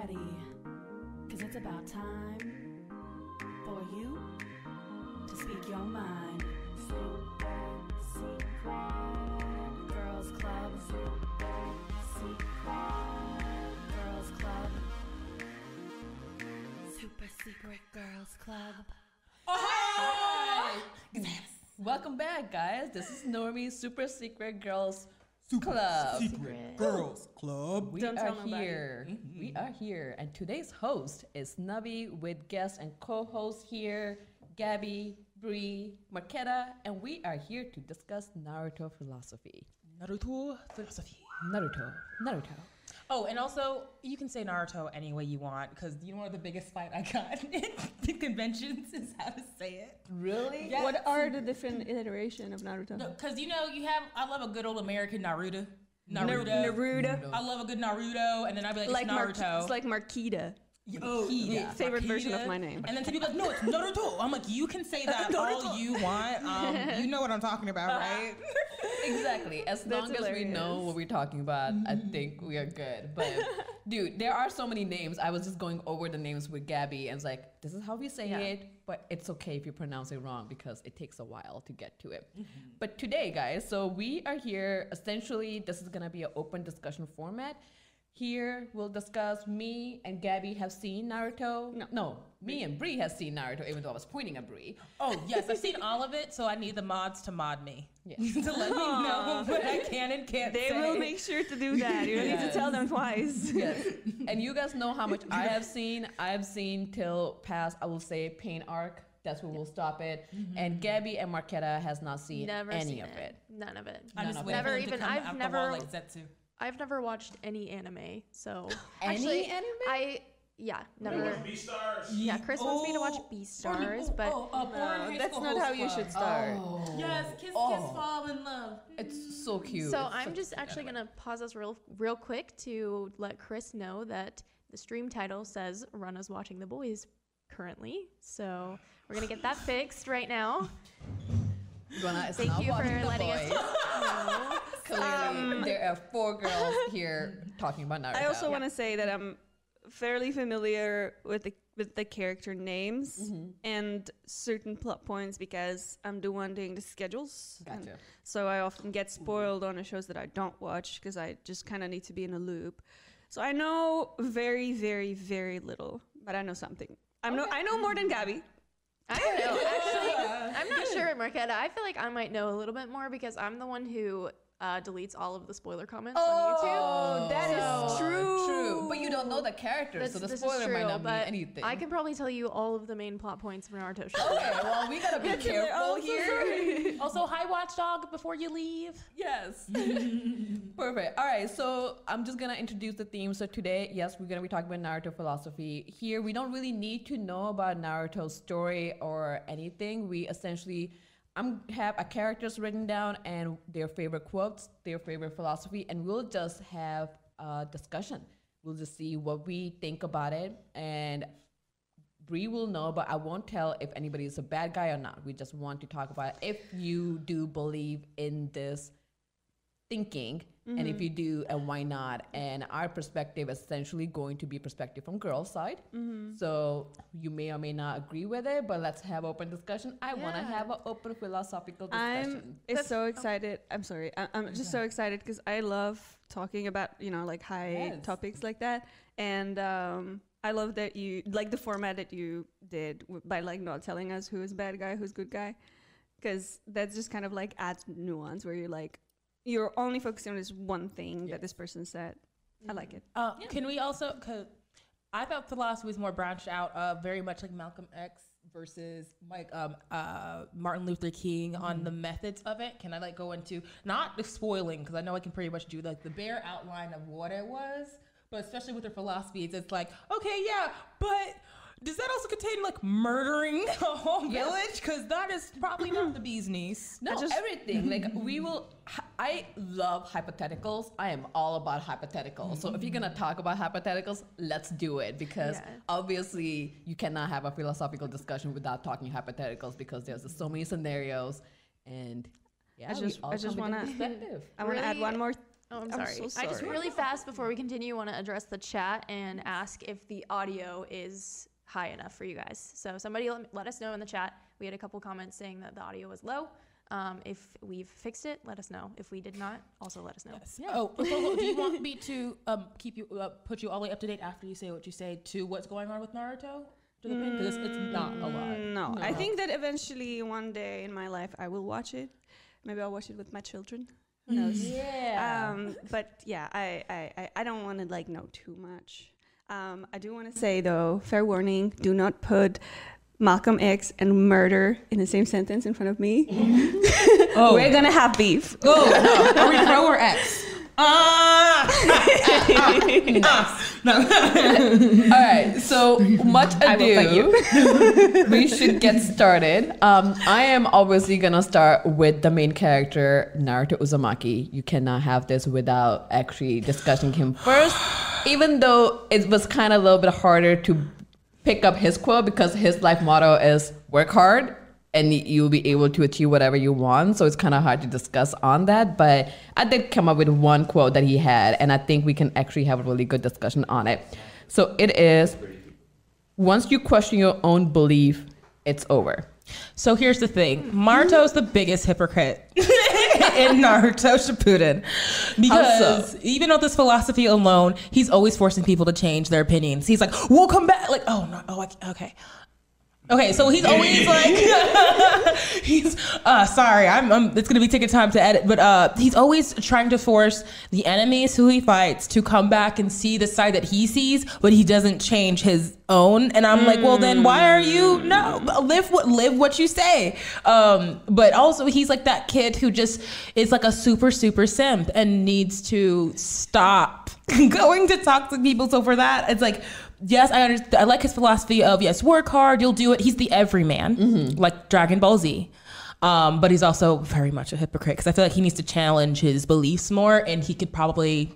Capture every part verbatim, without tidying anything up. ready, because it's about time for you to speak your mind. Super Secret Girls Club. Super Secret Girls Club. Super Secret Girls Club. Oh! Yes. Welcome back, guys. This is Normie Super Secret Girls Super Club. Secret Girls Club. We Don't are here. Mm-hmm. We are here, and today's host is Navi with guest and co-host here, Gabbie, Brie, Marketa, and we are here to discuss Naruto philosophy. Naruto philosophy. Naruto. Naruto. Oh, and also, you can say Naruto any way you want, because you know one of the biggest fight I got in conventions is how to say it. Really? Yes. What are the different iterations of Naruto? Because, no, you know, you have, I love a good old American Naruto. Naruto. Naruto. Naruto. I love a good Naruto, and then I'd be like, like it's Naruto. Mar it's like Marketa. Oh, yeah. Favorite Marketa. Version of my name. And then people are like, no, it's Naruto. I'm like, you can say that all you want. Um, you know what I'm talking about, right? Exactly. As That's long hilarious. As we know what we're talking about, I think we are good. But dude, there are so many names. I was just going over the names with Gabbie and was like, this is how we say yeah. it, but it's okay if you pronounce it wrong because it takes a while to get to it. Mm-hmm. But today, guys, so we are here, essentially, this is gonna be an open discussion format. Here, we'll discuss me and Gabbie have seen Naruto. No, no me and Brie have seen Naruto, even though I was pointing at Brie. Oh, yes, I've seen all of it, so I need the mods to mod me. Yes. To let Aww. Me know what I can and can't They say. Will make sure to do that. You don't yes. need to tell them twice. Yes. And you guys know how much I have seen. I've seen till past, I will say, Pain arc. That's where we'll stop it. Mm-hmm. And Gabbie and Marketa has not seen never any seen of it. it. None of it. I just never even, I've never... Like Zetsu. I've never watched any anime, so any actually, anime? I yeah, never. Watch Beastars. Yeah, Chris oh, wants me to watch Beastars, oh, but oh, oh, no, that's not how club. You should start. Oh. Yes, kiss, oh. kiss, fall in love. It's so cute. So it's I'm so just actually anime. Gonna pause us real, real quick to let Chris know that the stream title says "Runa's watching The Boys" currently, so we're gonna get that fixed right now. Runa is Thank not you watching for the letting boys. Us know. Clearly, um, there are four girls here talking about Naruto. I also yeah. want to say that I'm fairly familiar with the with the character names mm-hmm. and certain plot points because I'm the one doing the schedules. Gotcha. So I often get spoiled on the shows that I don't watch because I just kind of need to be in a loop. So I know very, very, very little, but I know something. I'm okay. no, I know more than Gabbie. I don't know. Actually, I'm not sure, Marketa. I feel like I might know a little bit more because I'm the one who. Uh, deletes all of the spoiler comments oh, on YouTube. Oh, that so is true. True. But you don't know the characters, so the spoiler true, might not mean anything. I can probably tell you all of the main plot points from Naruto. Okay, well, we gotta be careful here. Also, hi, Watchdog, before you leave. Yes. Perfect. All right, so I'm just gonna introduce the theme. So today, yes, we're gonna be talking about Naruto philosophy. Here, we don't really need to know about Naruto's story or anything. We essentially... I'm have a characters written down and their favorite quotes, their favorite philosophy, and we'll just have a discussion. We'll just see what we think about it, and Brie will know, but I won't tell if anybody is a bad guy or not. We just want to talk about if you do believe in this thinking, mm-hmm. and if you do, and why not. And our perspective is essentially going to be perspective from girls' side. Mm-hmm. So you may or may not agree with it, but let's have open discussion. I yeah. want to have an open philosophical discussion. I'm so excited. Oh. I'm sorry. I, I'm just so excited because I love talking about, you know, like high yes. topics like that. And um, I love that you, like the format that you did by like not telling us who is bad guy, who's good guy. Because that's just kind of like adds nuance where you're like, you're only focusing on this one thing yes. that this person said. Mm-hmm. I like it. Uh, yeah. Can we also, because I thought philosophy was more branched out of very much like Malcolm X versus like um, uh, Martin Luther King mm-hmm. on the methods of it. Can I like go into, not the spoiling, because I know I can pretty much do like the bare outline of what it was, but especially with their philosophies, it's like, okay, yeah, but does that also contain like murdering a whole yeah. village? Because that is probably not the bee's knees. No, just everything. Like we will. I love hypotheticals. I am all about hypotheticals. So if you're gonna talk about hypotheticals, let's do it because yeah. obviously you cannot have a philosophical discussion without talking hypotheticals because there's uh, so many scenarios. And yeah, I just, I just wanna. I wanna really? add one more Oh, I'm sorry. I'm so sorry. I just really fast before we continue want to address the chat and ask if the audio is high enough for you guys. So somebody let, let us know in the chat. We had a couple comments saying that the audio was low. Um, if we've fixed it, let us know. If we did not, also let us know. Yes. Yeah. Oh, Ripolo, do you want me to um, keep you uh, put you all the way up to date after you say what you say to what's going on with Naruto? To the mm, Pain? Because it's not a lot. No, no, I think that eventually one day in my life I will watch it. Maybe I'll watch it with my children. Who knows? Yeah. Um, but yeah, I I, I don't want to like know too much. Um, I do want to say though, fair warning: do not put Malcolm X and murder in the same sentence in front of me. Oh. We're gonna have beef. Oh, no. Are we pro or X? Ah! Uh, uh, uh, no. All right, so much ado, we should get started. Um, I am obviously gonna start with the main character, Naruto Uzumaki. You cannot have this without actually discussing him first, even though it was kind of a little bit harder to pick up his quote because his life motto is work hard and you'll be able to achieve whatever you want. So it's kind of hard to discuss on that, but I did come up with one quote that he had and I think we can actually have a really good discussion on it. So it is, once you question your own belief, it's over. So here's the thing, Naruto's the biggest hypocrite in Naruto Shippuden because so? even with this philosophy alone, he's always forcing people to change their opinions. He's like, we'll come back, like, oh no, oh I, okay, okay. So he's always like, he's uh, sorry, I'm, I'm. It's gonna be taking time to edit, but uh, he's always trying to force the enemies who he fights to come back and see the side that he sees, but he doesn't change his own. And I'm mm. like, well, then why are you no live what live what you say? Um, but also he's like that kid who just is like a super super simp and needs to stop going to toxic people. So for that, it's like, yes, I understand. I like his philosophy of yes, work hard, you'll do it. He's the everyman, mm-hmm. like Dragon Ball Z. Um, but he's also very much a hypocrite because I feel like he needs to challenge his beliefs more, and he could probably,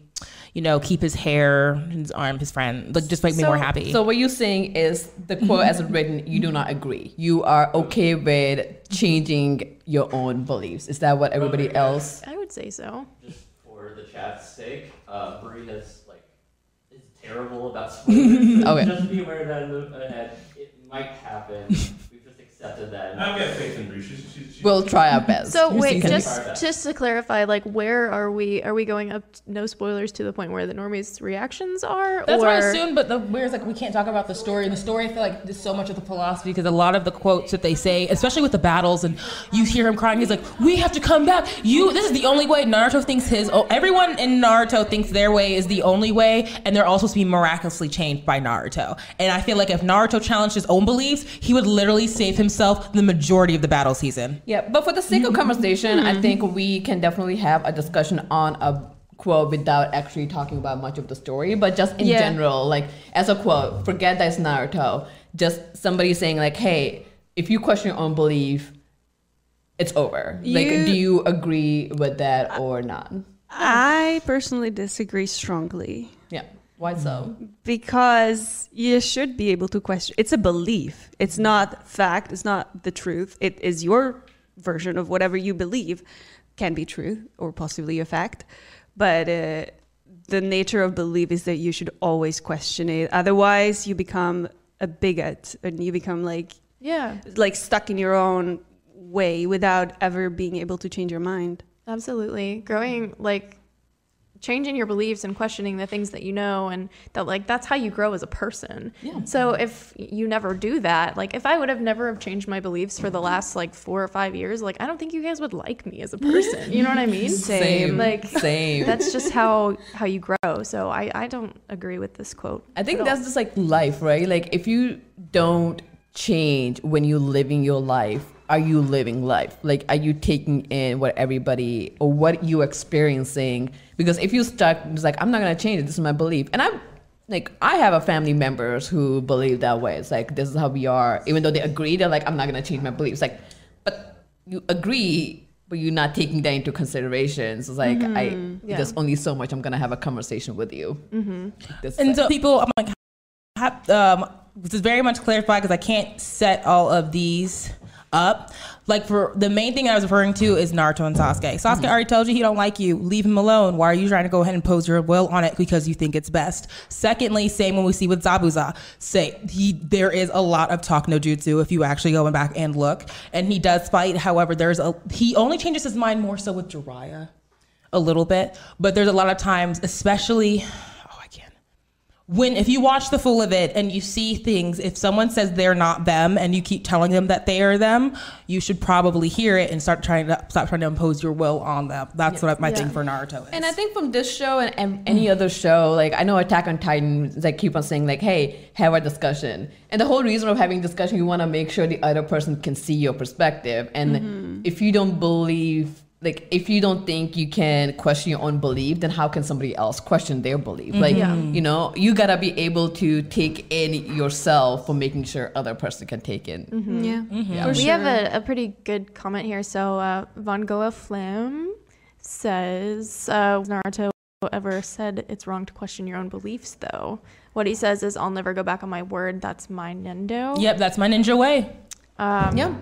you know, keep his hair, his arm, his friend, like just make so, me more happy. So what you're saying is the quote as written, you do not agree. You are okay with changing your own beliefs. Is that what everybody else? I would say so. Just for the chat's sake, uh, Brie has. Terrible about spoilers. Okay. Just be aware that in the head, it might happen. We've just accepted that. I've got faith in Brie. We'll try our best. So wait, just just to clarify, like, where are we? Are we going up? No spoilers to the point where the normies' reactions are. That's or? what I assume. But the weird's like we can't talk about the story. And the story, I feel like there's so much of the philosophy because a lot of the quotes that they say, especially with the battles, and you hear him crying. He's like, "We have to come back. You. This is the only way." Naruto thinks his. Oh, everyone in Naruto thinks their way is the only way, and they're all supposed to be miraculously changed by Naruto. And I feel like if Naruto challenged his own beliefs, he would literally save himself the majority of the battles he's in. Yeah, but for the sake of conversation, mm-hmm. I think we can definitely have a discussion on a quote without actually talking about much of the story, but just in yeah. general, like as a quote, forget that it's Naruto. Just somebody saying like, hey, if you question your own belief, it's over. You, like, do you agree with that or not? I personally disagree strongly. Yeah. Why so? Because you should be able to question. It's a belief. It's not fact. It's not the truth. It is your version of whatever you believe can be true or possibly a fact. But uh, the nature of belief is that you should always question it. Otherwise, you become a bigot and you become like yeah, like stuck in your own way without ever being able to change your mind. Absolutely. Growing like... changing your beliefs and questioning the things that you know and that like that's how you grow as a person. Yeah. So if you never do that, like if I would have never have changed my beliefs for the last like four or five years, like I don't think you guys would like me as a person. You know what I mean? Same. Same. Like same. That's just how how you grow. So I I don't agree with this quote. I think that's all. Just like life, right? Like if you don't change when you're living your life, are you living life? Like, are you taking in what everybody or what you experiencing? Because if you stuck, it's like, I'm not going to change it. This is my belief. And I'm like, I have a family members who believe that way. It's like, this is how we are. Even though they agree, they're like, I'm not going to change my beliefs. Like, but you agree, but you're not taking that into consideration. So it's like, mm-hmm. I yeah. there's only so much I'm going to have a conversation with you. Mm-hmm. Like and so people, I'm like, have, um, this is very much clarified because I can't set all of these up. Like, for the main thing I was referring to is Naruto and Sasuke. Sasuke mm-hmm. already told you he don't like you. Leave him alone. Why are you trying to go ahead and pose your will on it because you think it's best? Secondly, same when we see with Zabuza. Say he there is a lot of talk no jutsu if you actually go back and look. And he does fight. However, there's a he only changes his mind more so with Jiraiya a little bit. But there's a lot of times, especially when, if you watch the full of it and you see things, if someone says they're not them and you keep telling them that they are them, you should probably hear it and start trying to stop trying to impose your will on them. That's yes. what my yeah. thing for Naruto is. And I think from this show and, and any mm. other show, like I know Attack on Titan, like keep on saying like, hey, have a discussion. And the whole reason of having discussion, you want to make sure the other person can see your perspective. And mm-hmm. if you don't believe, like if you don't think you can question your own belief, then how can somebody else question their belief? Like, yeah. you know, you gotta be able to take in yourself for making sure other person can take in. Mm-hmm. Yeah, mm-hmm. yeah. For we sure. have a, a pretty good comment here. So uh, Von Goa Flam says, uh, Naruto ever said it's wrong to question your own beliefs though. What he says is, I'll never go back on my word. That's my Nendo. Yep, that's my ninja way. Um, yeah.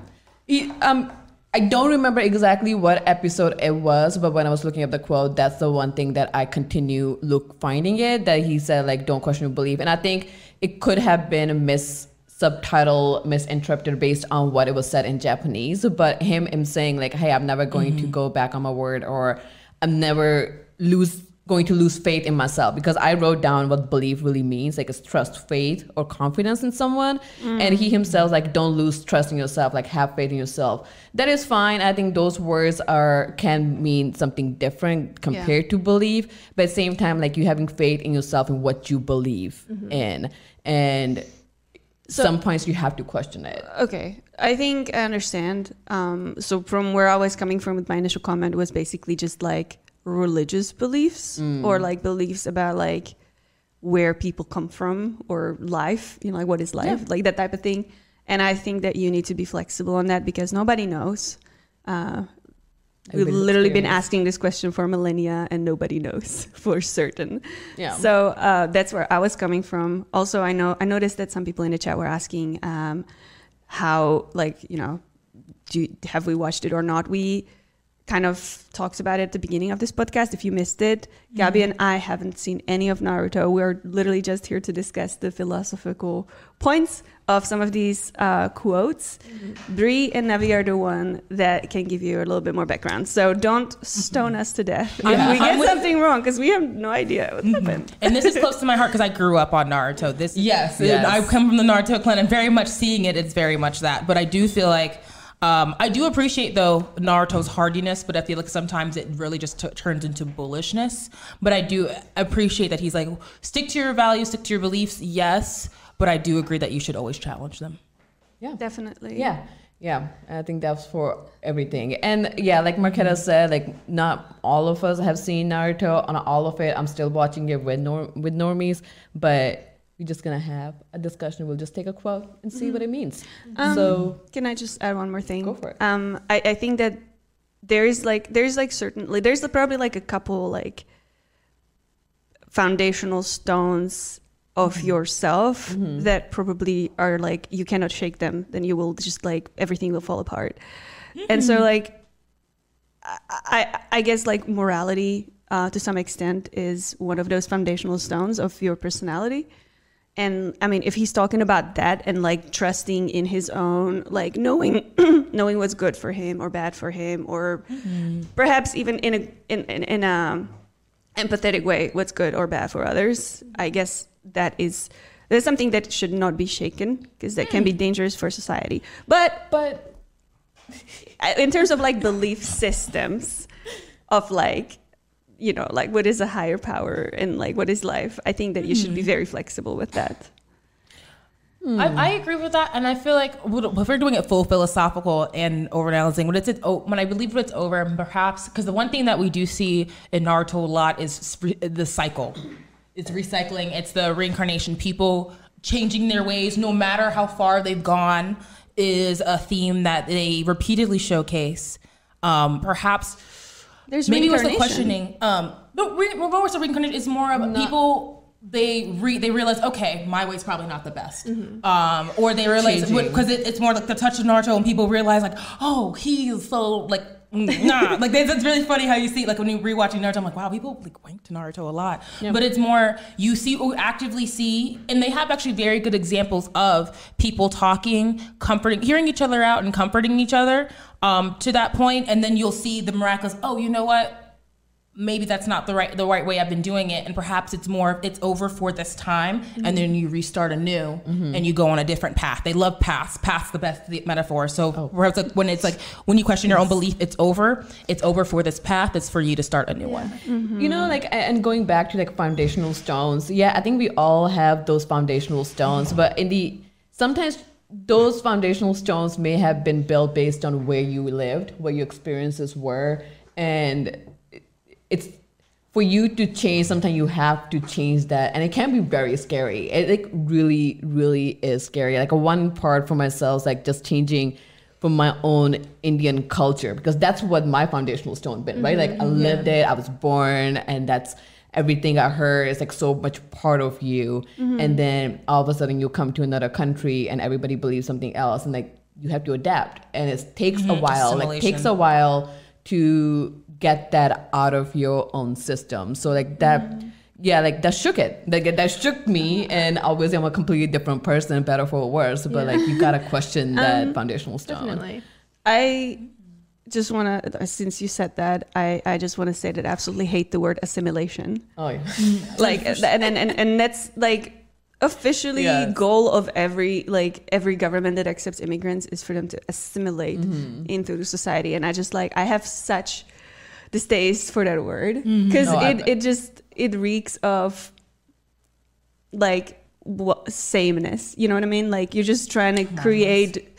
He, um, I don't remember exactly what episode it was, but when I was looking up the quote, that's the one thing that I continue look finding it, that he said, like, don't question your belief. And I think it could have been a mis subtitle, misinterpreted based on what it was said in Japanese. But him, him saying, like, hey, I'm never going mm-hmm. to go back on my word, or I'm never lose going to lose faith in myself, because I wrote down what belief really means, like it's trust, faith, or confidence in someone. Mm. And he himself, like, don't lose trust in yourself, like have faith in yourself. That is fine. I think those words are can mean something different compared yeah. to believe, but at the same time, like you having faith in yourself and what you believe mm-hmm. in, and so, some points you have to question it. Okay, I think I understand. Um, so from where I was coming from with my initial comment was basically just like religious beliefs mm. or like beliefs about like where people come from or life, you know, like what is life, yeah. like that type of thing. And I think that you need to be flexible on that because nobody knows. Uh, we've literally been asking this question for millennia and nobody knows for certain. Yeah. So uh, that's where I was coming from. Also, I know I noticed that some people in the chat were asking um, how, like, you know, do you, have we watched it or not? We kind of talked about it at the beginning of this podcast. If you missed it, mm-hmm. Gabbie and I haven't seen any of Naruto. We're literally just here to discuss the philosophical points of some of these uh, quotes. Mm-hmm. Brie and Navi are the one that can give you a little bit more background. So don't stone mm-hmm. us to death yeah. if we get with, something wrong, because we have no idea what mm-hmm. happened. And this is close to my heart because I grew up on Naruto. This yes, yes. I come from the Naruto clan and very much seeing it, it's very much that. But I do feel like Um, I do appreciate, though, Naruto's hardiness, but I feel like sometimes it really just t- turns into bullishness. But I do appreciate that he's like, stick to your values, stick to your beliefs, yes, but I do agree that you should always challenge them. Yeah, definitely. Yeah, yeah. I think that's for everything. And yeah, like Marketa said, like not all of us have seen Naruto on all of it. I'm still watching it with norm- with normies, but we're just gonna have a discussion. We'll just take a quote and see mm-hmm. what it means. Um, so can I just add one more thing? Go for it. Um, I, I think that there is like there's like certain like, there's probably like a couple like foundational stones of mm-hmm. yourself mm-hmm. that probably are like you cannot shake them. Then you will just like everything will fall apart. Mm-hmm. And so like I I, I guess like morality uh, to some extent is one of those foundational stones of your personality. And I mean, if he's talking about that and like trusting in his own, like knowing, knowing what's good for him or bad for him, or mm-hmm. perhaps even in a in, in in a empathetic way, what's good or bad for others. I guess that is that's something that should not be shaken because that mm. can be dangerous for society. But but in terms of like belief systems of like, you know, like what is a higher power and like what is life? I think that you should be very flexible with that. Mm. I, I agree with that. And I feel like if we're doing it full philosophical and overanalyzing, when, it's, when I believe it's over, and perhaps, because the one thing that we do see in Naruto a lot is the cycle. It's recycling, it's the reincarnation. People changing their ways, no matter how far they've gone, is a theme that they repeatedly showcase. Um, perhaps... There's maybe we're still questioning. Um, but re- we're still reincarnated. It's more of Not, people they re they realize, okay, my way's probably not the best. Mm-hmm. um, or they realize, because it, it's more like the touch of Naruto, and people realize like, oh, he's so like, nah. Like it's really funny how you see, like when you're rewatching Naruto, I'm like, wow, people like went to Naruto a lot. Yeah. But it's more, you see, you actively see, and they have actually very good examples of people talking, comforting, hearing each other out and comforting each other um, to that point, and then you'll see the miraculous, oh, you know what? Maybe that's not the right the right way I've been doing it, and perhaps it's more it's over for this time, mm-hmm. and then you restart anew, mm-hmm. and you go on a different path. They love paths. Path's the best metaphor. So oh. perhaps like when it's like when you question yes. your own belief, it's over. It's over for this path. It's for you to start a new yeah. one. Mm-hmm. You know, like and going back to like foundational stones. Yeah, I think we all have those foundational stones, but in the sometimes. Those foundational stones may have been built based on where you lived, what your experiences were, and it's for you to change. Sometimes you have to change that, and it can be very scary. It like really, really is scary. Like one part for myself, like just changing from my own Indian culture, because that's what my foundational stone been, right? Mm-hmm, like I lived yeah. it, I was born, and that's. Everything I heard is like so much part of you, mm-hmm. and then all of a sudden you come to another country and everybody believes something else, and like you have to adapt, and it takes mm-hmm. a while. Like it takes a while to get that out of your own system. So like that, mm-hmm. yeah, like that shook it. Like that shook me, and obviously I'm a completely different person, better for worse. But yeah. like you gotta question that um, foundational stone. Definitely, I. Just want to, since you said that, I, I just want to say that I absolutely hate the word assimilation. Oh, yeah. Like, and, and, and, and that's like officially yes. goal of every, like every government that accepts immigrants is for them to assimilate mm-hmm. into the society. And I just like, I have such distaste for that word because mm-hmm. no, it, it just, it reeks of like what, sameness. You know what I mean? Like you're just trying to nice. create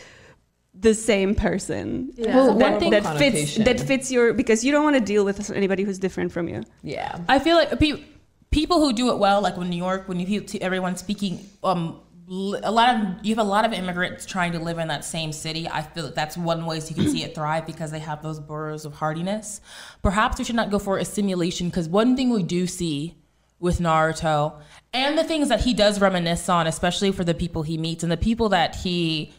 the same person yeah. well, that, one thing that fits that fits your, because you don't want to deal with anybody who's different from you. Yeah, I feel like pe people who do it well, like in New York, when you hear everyone speaking, um, a lot of you have a lot of immigrants trying to live in that same city. I feel like that's one way so you can see it thrive because they have those burrows of hardiness. Perhaps we should not go for assimilation, because one thing we do see with Naruto and the things that he does reminisce on, especially for the people he meets and the people that he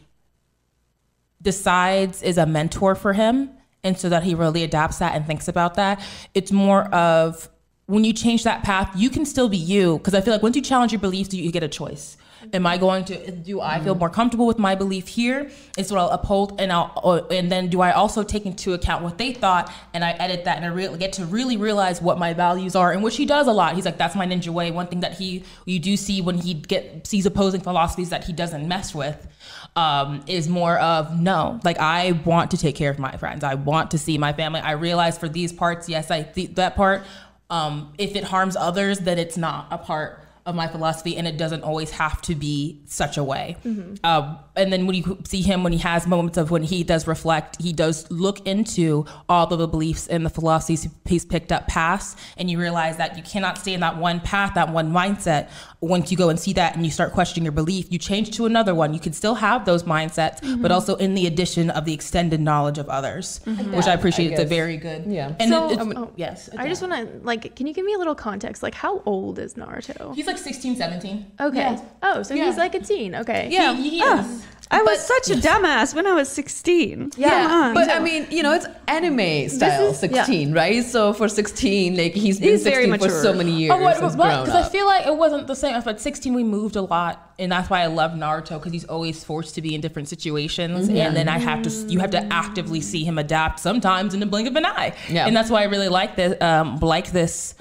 decides is a mentor for him, and so that he really adopts that and thinks about that. It's more of when you change that path, you can still be you, because I feel like once you challenge your beliefs, you, you get a choice. Am I going to, do I feel more comfortable with my belief here? It's what I'll uphold, and I'll, or, and then do I also take into account what they thought, and I edit that, and I really get to really realize what my values are, and which he does a lot. He's like, that's my ninja way. One thing that he, you do see when he get sees opposing philosophies that he doesn't mess with, um, is more of no, like I want to take care of my friends. I want to see my family. I realize for these parts, yes, I th that part. Um, if it harms others, then it's not a part of my philosophy, and it doesn't always have to be such a way. Mm-hmm. um, and then when you see him, when he has moments of when he does reflect, he does look into all of the beliefs and the philosophies he's picked up past, and you realize that you cannot stay in that one path, that one mindset. Once you go and see that and you start questioning your belief, you change to another one. You can still have those mindsets, mm-hmm. but also in the addition of the extended knowledge of others, mm-hmm. that, which I appreciate. I guess. It's a very good. Yeah. And so, it, um, oh, yes. I just want to, like, can you give me a little context? Like, how old is Naruto? He's like sixteen, seventeen. Okay. Yeah. Oh, so yeah. he's like a teen. Okay. Yeah. He, he is. Oh, I but, was such a dumbass when I was sixteen. Yeah. yeah. But so, I mean, you know, it's anime style is, sixteen, yeah. right? So for sixteen, like he's been he's sixteen for so many years. Oh, what? Because I feel like it wasn't the same. At sixteen, we moved a lot, and that's why I love Naruto, because he's always forced to be in different situations, mm-hmm. and then I have to, you have to actively see him adapt sometimes in the blink of an eye. Yeah. And that's why I really like this, um, like this.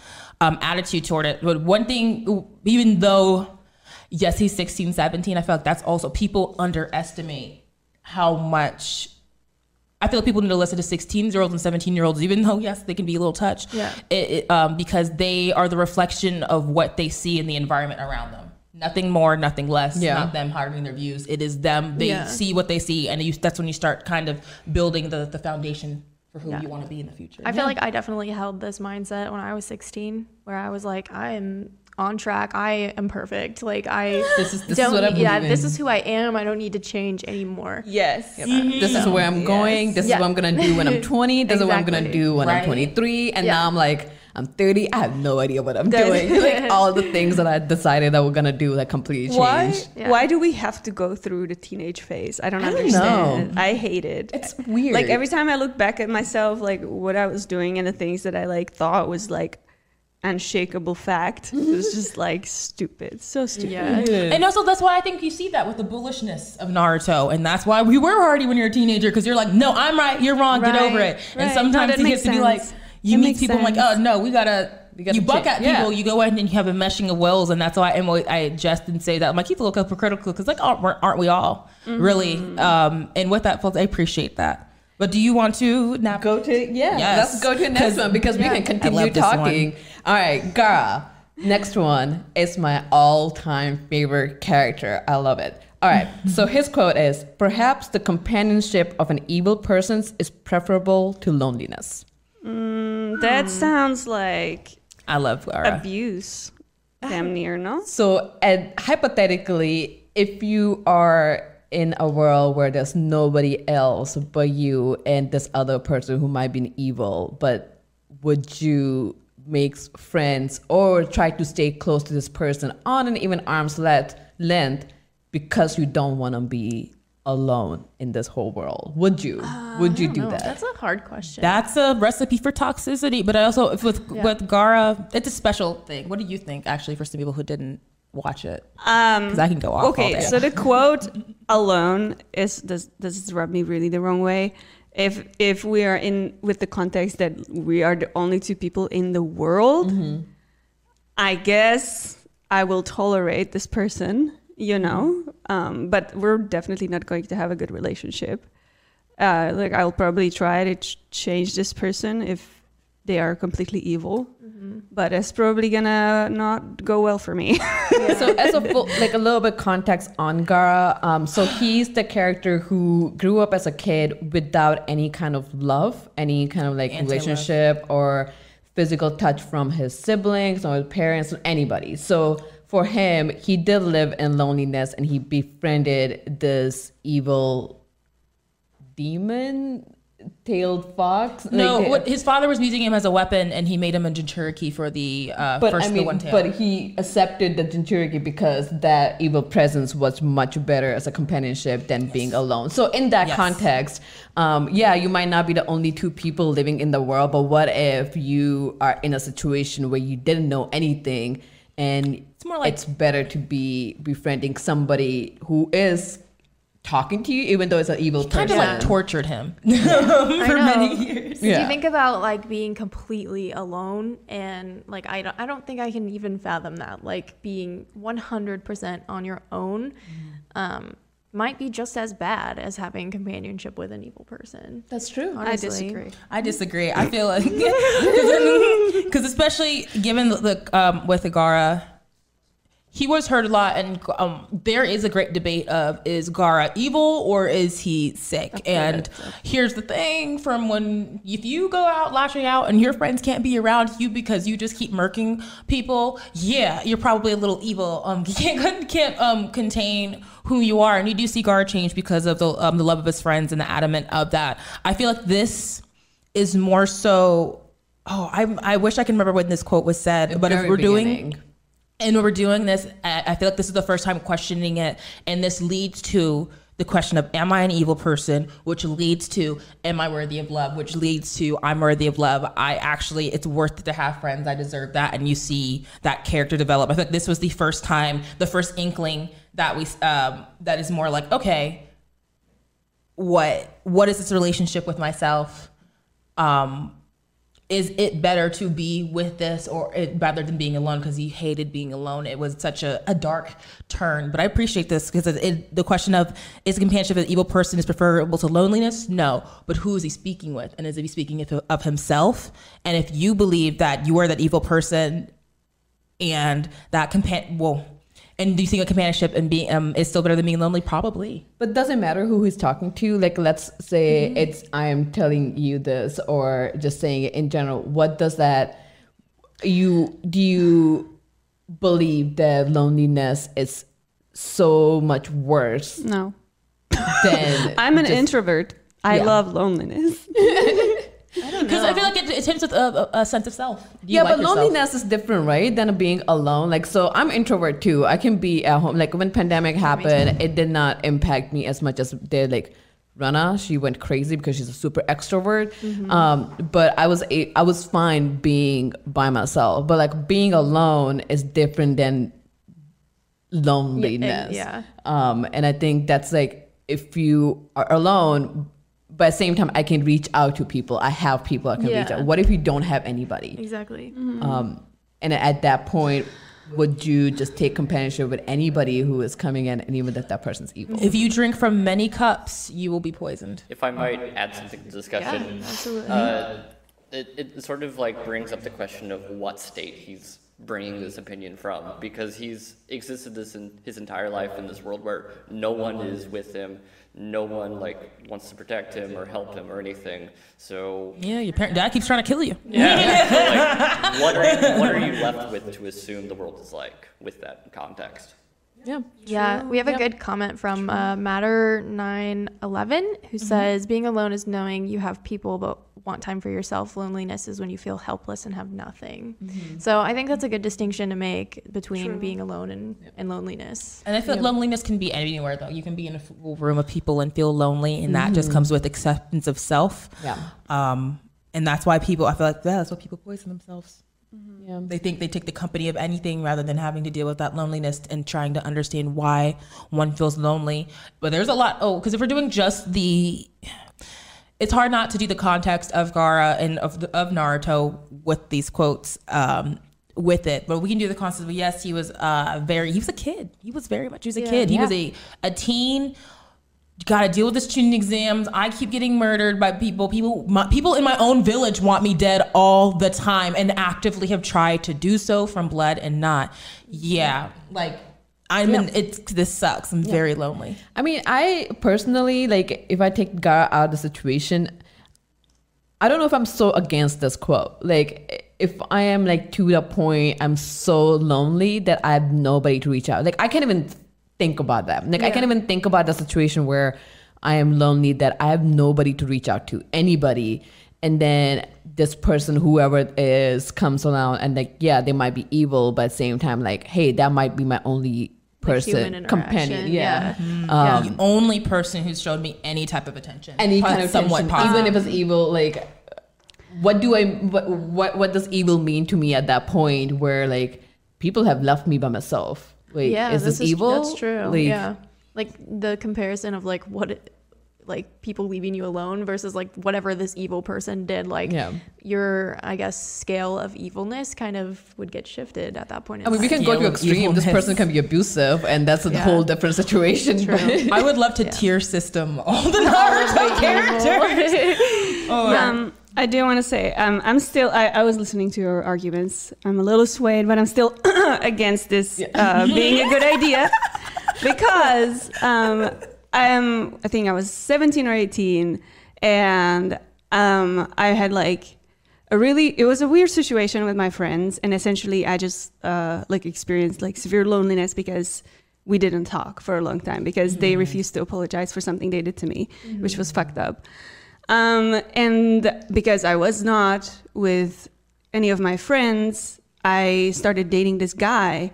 Um, attitude toward it. But one thing, even though yes, he's sixteen, seventeen, I feel like that's also, people underestimate how much. I feel like people need to listen to sixteen year olds and seventeen year olds, even though yes, they can be a little touched, yeah. it, it, um, because they are the reflection of what they see in the environment around them. Nothing more, nothing less, yeah. not them hardening their views. It is them, they yeah. see what they see, and you, that's when you start kind of building the, the foundation for who yeah. you want to be in the future. I yeah. feel like I definitely held this mindset when I was sixteen, where I was like, I am on track. I am perfect. Like I this is, this don't is what need, I'm yeah, this is who I am. I don't need to change anymore. Yes. You know? mm-hmm. This is where I'm yes. going. This yeah. is what I'm going to do when I'm twenty. This exactly. is what I'm going to do when right. I'm twenty-three. And yeah. now I'm like, I'm thirty. I have no idea what I'm doing. Like all the things that I decided that we're gonna do like completely changed. Why? Yeah. Why do we have to go through the teenage phase? I don't I understand. Don't know. I hate it. It's weird. Like every time I look back at myself, like what I was doing and the things that I like thought was like unshakable fact. It was just like stupid, so stupid. Yeah. Yeah. And also that's why I think you see that with the bullishness of Naruto, and that's why we were hardy when you're a teenager, because you're like, no, I'm right, you're wrong, right, get over it. Right. And sometimes no, he gets sense. to be like, you that meet people sense. like, oh no, we gotta. You check. buck at people, yeah. you go in and you have a meshing of wills, and that's why I'm always, I adjust and say that. I'm like, he's a little hypocritical because like, aren't, aren't we all mm-hmm. really? Um, and with that, folks, I appreciate that. But do you want to now go to yeah? Yes. Let's go to the next one because yeah. we can continue talking. All right, Gaara. Next one is my all-time favorite character. I love it. All right. So his quote is: "Perhaps the companionship of an evil person is preferable to loneliness." Mm, that mm. sounds like I love Gaara. Abuse, damn near, no? So, and hypothetically, if you are in a world where there's nobody else but you and this other person who might be evil, but would you make friends or try to stay close to this person on an even arm's length because you don't want to be alone in this whole world? Would you? Uh, would you do know. that? That's a hard question. That's a recipe for toxicity. But I also, with, yeah. with Gaara, it's a special thing. What do you think, actually, for some people who didn't watch it? Um, because I can go off. Okay, all day. So the quote alone is does does rub me really the wrong way. If if we are in with the context that we are the only two people in the world, mm-hmm. I guess I will tolerate this person, you know. Um, but we're definitely not going to have a good relationship. Uh, like I'll probably try to ch- change this person if they are completely evil, mm-hmm. but it's probably gonna not go well for me. Yeah. So as a full, like a little bit context on Gaara, um, so he's the character who grew up as a kid without any kind of love, any kind of like Anti-love. relationship or physical touch from his siblings or his parents or anybody. So for him, he did live in loneliness and he befriended this evil demon tailed fox. No, like, what, his father was using him as a weapon, and he made him a jinchuriki for the uh, but first I mean, the one tail. But he accepted the jinchuriki because that evil presence was much better as a companionship than yes. being alone. So in that yes. context, um, yeah, you might not be the only two people living in the world, but what if you are in a situation where you didn't know anything, and it's, more like- it's better to be befriending somebody who is talking to you, even though it's an evil he person. Kind of like tortured him yeah. for many years. Yeah. Do you think about like being completely alone and like I don't, I don't think I can even fathom that. Like being one hundred percent on your own um, might be just as bad as having companionship with an evil person. That's true. Honestly. I disagree. I disagree. I feel like because I mean, especially given the, the um, with Gaara. He was hurt a lot, and um, there is a great debate of, is Gaara evil or is he sick? That's and good. Here's the thing, from when, if you go out lashing out and your friends can't be around you because you just keep murking people, yeah, you're probably a little evil. Um, you can't, can't um, contain who you are. And you do see Gaara change because of the, um, the love of his friends and the adamant of that. I feel like this is more so, oh, I, I wish I can remember when this quote was said, the but if we're beginning. doing... And when we're doing this, I feel like this is the first time questioning it. And this leads to the question of, am I an evil person? Which leads to, am I worthy of love? Which leads to, I'm worthy of love. I actually, it's worth it to have friends. I deserve that. And you see that character develop. I think this was the first time, the first inkling that we, um, that is more like, okay, what, what is this relationship with myself? Um, Is it better to be with this or it, rather than being alone? Because he hated being alone. It was such a, a dark turn. But I appreciate this because it, it, the question of, is companionship of an evil person is preferable to loneliness? No. But who is he speaking with? And is he speaking of himself? And if you believe that you are that evil person and that companion, well, and do you think a companionship and being um, is still better than being lonely? Probably. But doesn't matter who he's talking to. Like, let's say mm-hmm. it's I am telling you this, or just saying it in general. What does that? You do you believe that loneliness is so much worse? No. Than I'm an just, introvert. I yeah. love loneliness. I don't know. Because I feel like it, it hints with a, a, a sense of self. You yeah, like but yourself. Loneliness is different, right? Than being alone. Like, so I'm introvert too. I can be at home. Like when pandemic happened, it did not impact me as much as it did. Like Rana, she went crazy because she's a super extrovert. Mm-hmm. Um, but I was a, I was fine being by myself. But like being alone is different than loneliness. Yeah. Um, and I think that's like if you are alone. But at the same time, I can reach out to people. I have people I can yeah. reach out. What if you don't have anybody? Exactly. Mm-hmm. um, and at that point, would you just take companionship with anybody who is coming in, and even if that person's evil? If you drink from many cups, you will be poisoned. If I might add something to the discussion, yeah, absolutely. Uh, it, it sort of like brings up the question of what state he's bringing this opinion from, because he's existed this in his entire life in this world where no one is with him, no one like wants to protect him or help him or anything. So yeah, your parent dad keeps trying to kill you. Yeah. So, like, what are, what are you left with to assume the world is like with that context? Yeah. Yeah. We have a good comment from uh, Matter nine eleven who says, "Being alone is knowing you have people but want time for yourself. Loneliness is when you feel helpless and have nothing." Mm-hmm. So I think that's a good distinction to make between True. being alone and, yeah. and loneliness. And I feel yeah. loneliness can be anywhere though. You can be in a full room of people and feel lonely, and that mm-hmm. just comes with acceptance of self. Yeah. Um, and that's why people, I feel like yeah, that's why people poison themselves. Mm-hmm. Yeah. They think they take the company of anything rather than having to deal with that loneliness and trying to understand why one feels lonely. But there's a lot, oh, because if we're doing just the, it's hard not to do the context of Gaara and of the, of Naruto with these quotes um, with it. But we can do the concept of, yes, he was uh, very, he was a kid. He was very much, he was a yeah, kid. He yeah. was a, a teen. Got to deal with the student exams. I keep getting murdered by people. People, my, people in my own village want me dead all the time, and actively have tried to do so from blood and not. Yeah, like I'm. Yeah. In, it's this sucks. I'm yeah. very lonely. I mean, I personally like if I take Gaara out of the situation. I don't know if I'm so against this quote. Like, if I am like to the point, I'm so lonely that I have nobody to reach out. Like, I can't even. think about that. Like yeah. I can't even think about the situation where I am lonely that I have nobody to reach out to, anybody. And then this person, whoever it is, comes around and like, yeah, they might be evil, but at the same time, like, hey, that might be my only person, like companion. Yeah. yeah. Mm-hmm. Um, yeah. The only person who's showed me any type of attention. Any kind of attention, positive. Even if it's evil, like, what do I, what, what, what does evil mean to me at that point where like people have left me by myself? Wait, yeah, is this, this is, evil? That's true. Leave. Yeah, like the comparison of like what, it, like people leaving you alone versus like whatever this evil person did. Like yeah. your, I guess, scale of evilness kind of would get shifted at that point. I mean, we can go to extreme. This person can be abusive, and that's a yeah. whole different situation. I would love to yeah. tier system all the Naruto characters. oh. Um, I do want to say, um, I'm still, I, I was listening to your arguments. I'm a little swayed, but I'm still against this yeah. uh, being a good idea because um, I am, I think I was seventeen or eighteen and um, I had like a really, it was a weird situation with my friends. And essentially I just uh, like experienced like severe loneliness because we didn't talk for a long time because mm-hmm. they refused to apologize for something they did to me, mm-hmm. which was fucked up. Um, and because I was not with any of my friends, I started dating this guy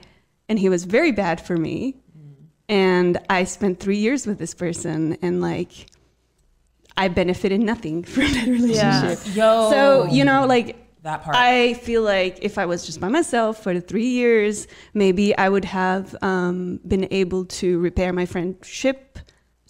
and he was very bad for me. Mm. And I spent three years with this person and like, I benefited nothing from that relationship. Yeah. Yo. So, you know, like that part, I feel like if I was just by myself for the three years, maybe I would have, um, been able to repair my friendship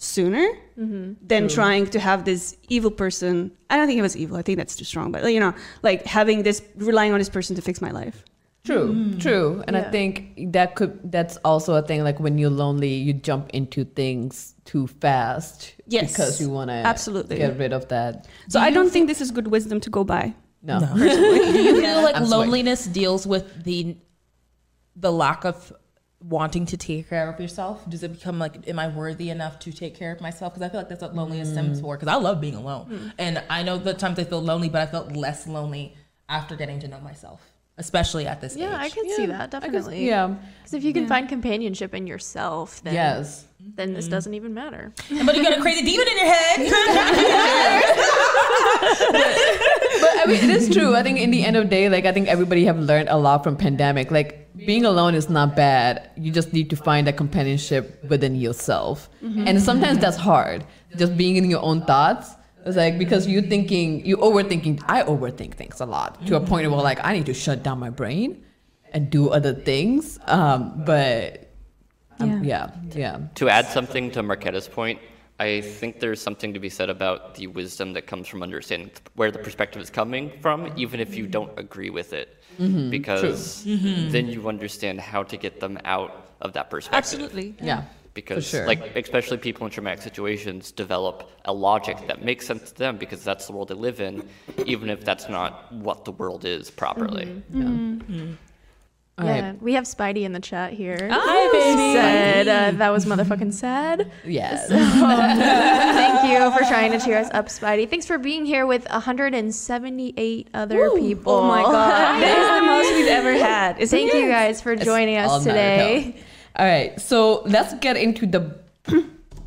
sooner mm-hmm. than True. trying to have this evil person. I don't think it was evil. I think that's too strong. But, you know, like having this, relying on this person to fix my life. True, mm. true. And yeah. I think that could, that's also a thing, like when you're lonely, you jump into things too fast. Yes. Because you want to absolutely get rid of that. So do I don't f- think this is good wisdom to go by. No. no. Do you feel like I'm loneliness sorry. deals with the the lack of wanting to take care of yourself? Does it become like, am I worthy enough to take care of myself? Because I feel like that's what loneliness mm. stems for, because I love being alone. Mm. And I know the times I feel lonely, but I felt less lonely after getting to know myself. especially at this yeah, age. Yeah, I can yeah, see that, definitely. Can, yeah. Because if you can yeah. find companionship in yourself, then, yes. then mm-hmm. this doesn't even matter. But you got a crazy demon in your head. but, but I mean, it is true. I think in the end of the day, like, I think everybody have learned a lot from pandemic. Like, being alone is not bad. You just need to find that companionship within yourself. Mm-hmm. And sometimes that's hard. Just being in your own thoughts. It's like, because you thinking, you overthinking. I overthink things a lot to a point where, like, I need to shut down my brain and do other things. Um, but um, yeah. yeah, yeah. To add something to Marketa's point, I think there's something to be said about the wisdom that comes from understanding where the perspective is coming from, even if you don't agree with it, mm-hmm, because mm-hmm. then you understand how to get them out of that perspective. Absolutely. Yeah. yeah. Because sure. like, especially people in traumatic situations develop a logic that makes sense to them because that's the world they live in, even if that's not what the world is properly. Mm-hmm. Yeah. Mm-hmm. All yeah, right. We have Spidey in the chat here. Oh, hi, baby. Said uh, that was motherfucking sad. Yes. So, thank you for trying to cheer us up, Spidey. Thanks for being here with one hundred seventy-eight other Ooh, people. Oh my God, that is the most we've ever had. It's thank yes. you guys for joining it's us today. Naruto. All right, so let's get into the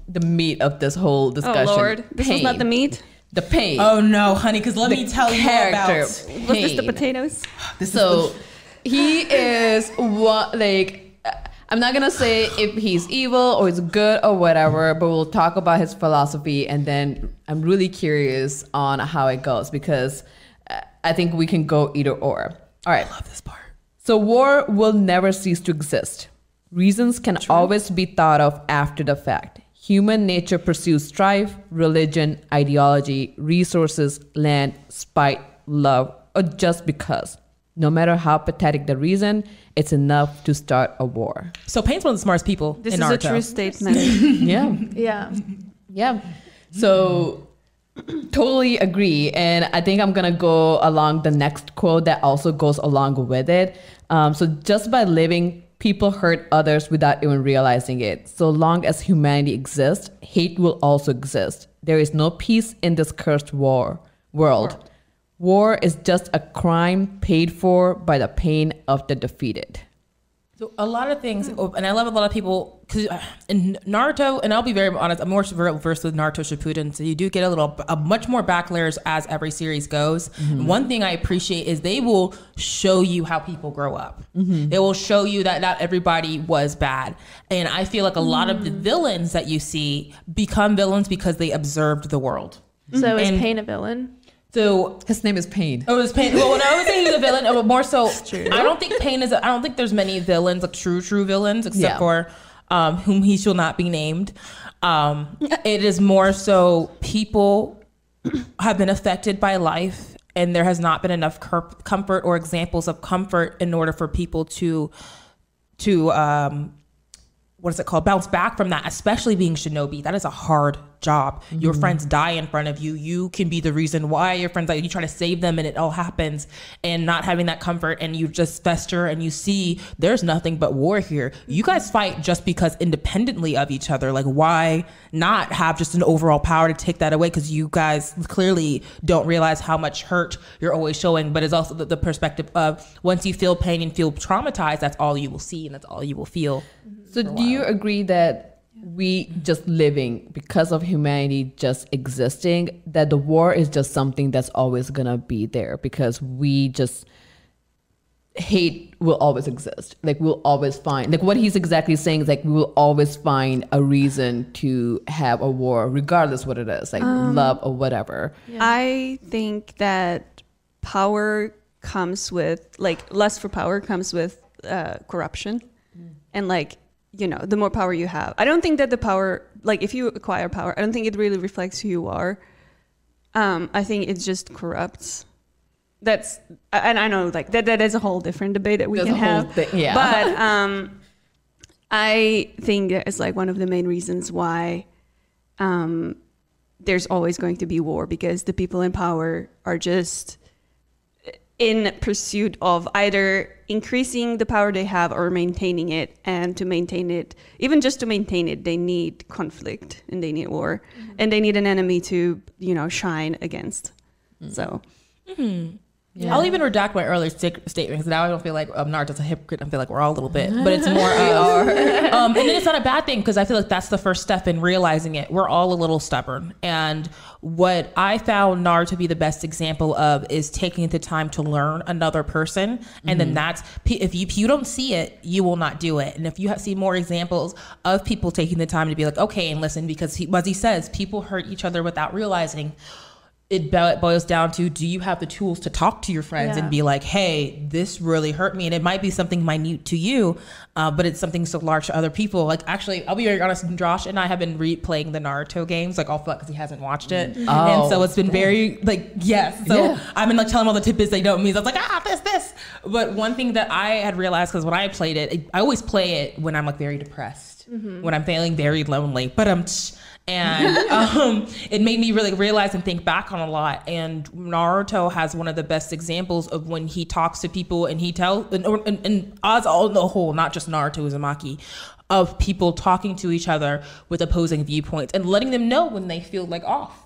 the meat of this whole discussion. Oh Lord, this is not the meat. The pain. Oh no, honey, because let the me tell you about. Was this the potatoes? This so is the... he is what like. I'm not gonna say if he's evil or he's good or whatever, but we'll talk about his philosophy, and then I'm really curious on how it goes because I think we can go either or. All right. I love this part. So war will never cease to exist. Reasons can True. always be thought of after the fact. Human nature pursues strife, religion, ideology, resources, land, spite, love, or just because. No matter how pathetic the reason, it's enough to start a war. So Pain's one of the smartest people in Naruto. This is a true statement. yeah. Yeah. Yeah. So totally agree. And I think I'm going to go along the next quote that also goes along with it. Um, so just by living... people hurt others without even realizing it. So long as humanity exists, hate will also exist. There is no peace in this cursed war world. War is just a crime paid for by the pain of the defeated. So a lot of things, and I love a lot of people, because in Naruto, and I'll be very honest, I'm more versed with Naruto Shippuden, so you do get a little, a much more back layers as every series goes. Mm-hmm. One thing I appreciate is they will show you how people grow up. Mm-hmm. They will show you that not everybody was bad. And I feel like a lot mm-hmm. of the villains that you see become villains because they observed the world. So is and Pain a villain? So his name is Pain. Oh, it's Pain. Well, when I would say he's a villain, but more so, true. I don't think Pain is. A, I don't think there's many villains, like true, true villains, except yeah. for um, whom he shall not be named. Um, it is more so people have been affected by life, and there has not been enough comfort or examples of comfort in order for people to to um, what is it called? Bounce back from that, especially being shinobi. That is a hard job. Your mm-hmm. friends die in front of you. You can be the reason why your friends die. You try to save them and it all happens, and not having that comfort, and you just fester, and you see there's nothing but war here. You guys fight just because independently of each other. Like, why not have just an overall power to take that away? Because you guys clearly don't realize how much hurt you're always showing, but it's also the, the perspective of once you feel pain and feel traumatized, that's all you will see and that's all you will feel. So do you agree that we just living because of humanity just existing, that the war is just something that's always gonna be there because we just hate will always exist. Like we'll always find, like what he's exactly saying is like we will always find a reason to have a war regardless what it is, like um, love or whatever. Yeah. I think that power comes with, like lust for power comes with uh, corruption mm. and like, you know, the more power you have. I don't think that the power, like if you acquire power, I don't think it really reflects who you are. Um, I think it just corrupts. That's, and I know like that, that is a whole different debate that we There's can have. Thing, yeah. But um, I think that it's like one of the main reasons why um, there's always going to be war, because the people in power are just in pursuit of either increasing the power they have or maintaining it, and to maintain it, even just to maintain it, they need conflict and they need war mm-hmm. and they need an enemy to, you know, shine against. Mm-hmm. So mm-hmm. Yeah. I'll even redact my earlier st- statement because now I don't feel like um, Naruto's a hypocrite. I feel like we're all a little bit, but it's more. Uh, um, and then it's not a bad thing because I feel like that's the first step in realizing it. We're all a little stubborn, and what I found Naruto to be the best example of is taking the time to learn another person, and mm-hmm. then that's if you if you don't see it, you will not do it. And if you have, see more examples of people taking the time to be like, okay, and listen, because he, as he says, people hurt each other without realizing. It boils down to, do you have the tools to talk to your friends yeah. and be like, hey, this really hurt me. And it might be something minute to you, uh, but it's something so large to other people. Like, actually, I'll be very honest, Josh and I have been replaying the Naruto games, like, all fuck, because he hasn't watched it. Mm-hmm. Oh, and so it's been damn. very, like, yes. So yeah. I've been, like, telling all the tidbits they don't mean. I was like, ah, this, this. But one thing that I had realized, because when I played it, it, I always play it when I'm, like, very depressed, mm-hmm. when I'm feeling very lonely. But I'm... T- and um, it made me really realize and think back on a lot. And Naruto has one of the best examples of when he talks to people and he tells, and, and, and as all the whole, not just Naruto Uzumaki, of people talking to each other with opposing viewpoints and letting them know when they feel like off.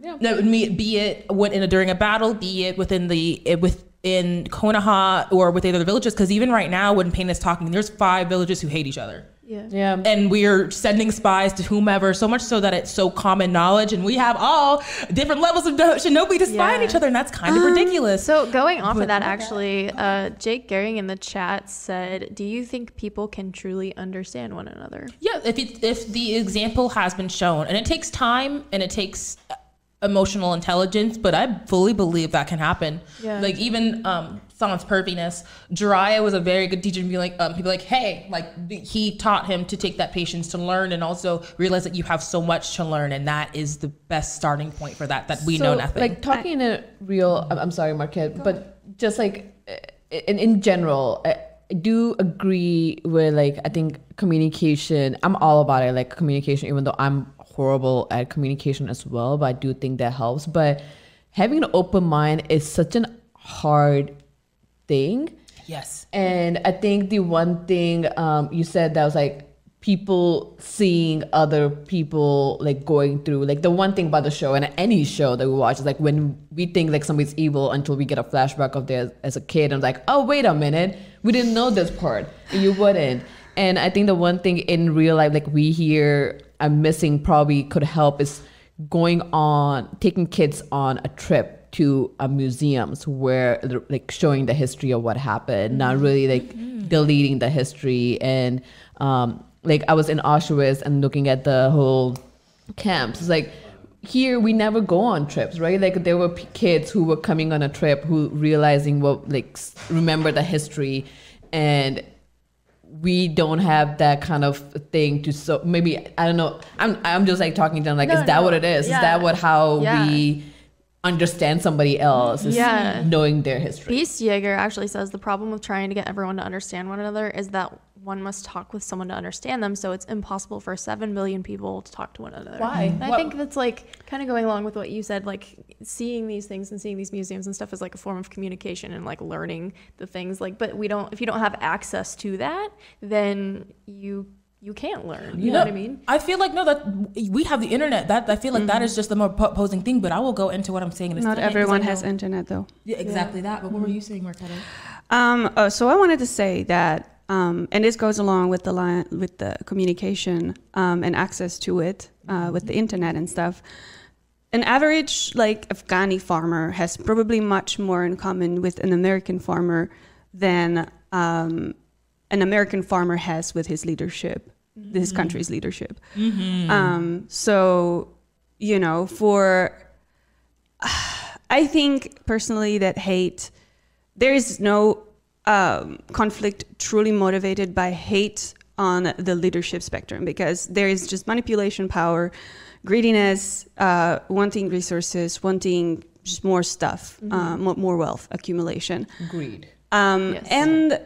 Yeah. No, be it when in a, during a battle, be it within the it, with. in Konoha or with the other villages, because even right now when Pain is talking, there's five villages who hate each other. Yeah. Yeah. And we're sending spies to whomever, so much so that it's so common knowledge, and we have all different levels of shinobi to spy yeah. on each other, and that's kind of um, ridiculous. So going off but, of that, actually, uh, Jake Gehring in the chat said, do you think people can truly understand one another? Yeah, if it, if the example has been shown, and it takes time, and it takes... emotional intelligence, but I fully believe that can happen. Yeah. Like even um, someone's perviness, Jiraiya was a very good teacher. And be like, um, he'd be like, hey, like he taught him to take that patience to learn and also realize that you have so much to learn, and that is the best starting point for that. That we so, know nothing. Like talking in a real, I'm sorry, Marketa, but just like in in general. I, I do agree with like, I think communication, I'm all about it, like communication, even though I'm horrible at communication as well, but I do think that helps. But having an open mind is such an hard thing. Yes. And I think the one thing um, you said that was like people seeing other people like going through, like the one thing about the show and any show that we watch is like when we think like somebody's evil until we get a flashback of there as a kid, I'm like, oh, wait a minute. We didn't know this part. You wouldn't. And I think the one thing in real life, like we hear I'm missing probably could help is going on, taking kids on a trip to a museums where like showing the history of what happened, not really like mm-hmm. deleting the history. And um, like I was in Auschwitz and looking at the whole camps. It's like here we never go on trips, right? Like there were p- kids who were coming on a trip who realizing what like remember the history, and we don't have that kind of thing to so maybe I don't know. I'm I'm just like talking to them like no, is that no. what it is? Yeah. Is that what how yeah. we understand somebody else is yeah. knowing their history. Beast Jaeger actually says the problem with trying to get everyone to understand one another is that one must talk with someone to understand them, so it's impossible for seven billion people to talk to one another. Why? And I think that's like kind of going along with what you said, like seeing these things and seeing these museums and stuff is like a form of communication and like learning the things like, but we don't, if you don't have access to that, then you You can't learn. You yeah. know what I mean? I feel like, no, that we have the internet. That I feel like mm-hmm. that is just the more opposing thing, but I will go into what I'm saying. In a Not everyone has internet, though. Yeah, exactly yeah. that. But mm-hmm. what were you saying, Marketa? Um, oh, so I wanted to say that, um, and this goes along with the line, with the communication um, and access to it, uh, with the internet and stuff. An average, like, Afghani farmer has probably much more in common with an American farmer than... Um, an American farmer has with his leadership, mm-hmm. his country's leadership. Mm-hmm. Um, so, you know, for, uh, I think personally that hate, there is no um, conflict truly motivated by hate on the leadership spectrum, because there is just manipulation, power, greediness, uh, wanting resources, wanting just more stuff, mm-hmm. uh, more, more wealth accumulation. Greed. Um, yes. And,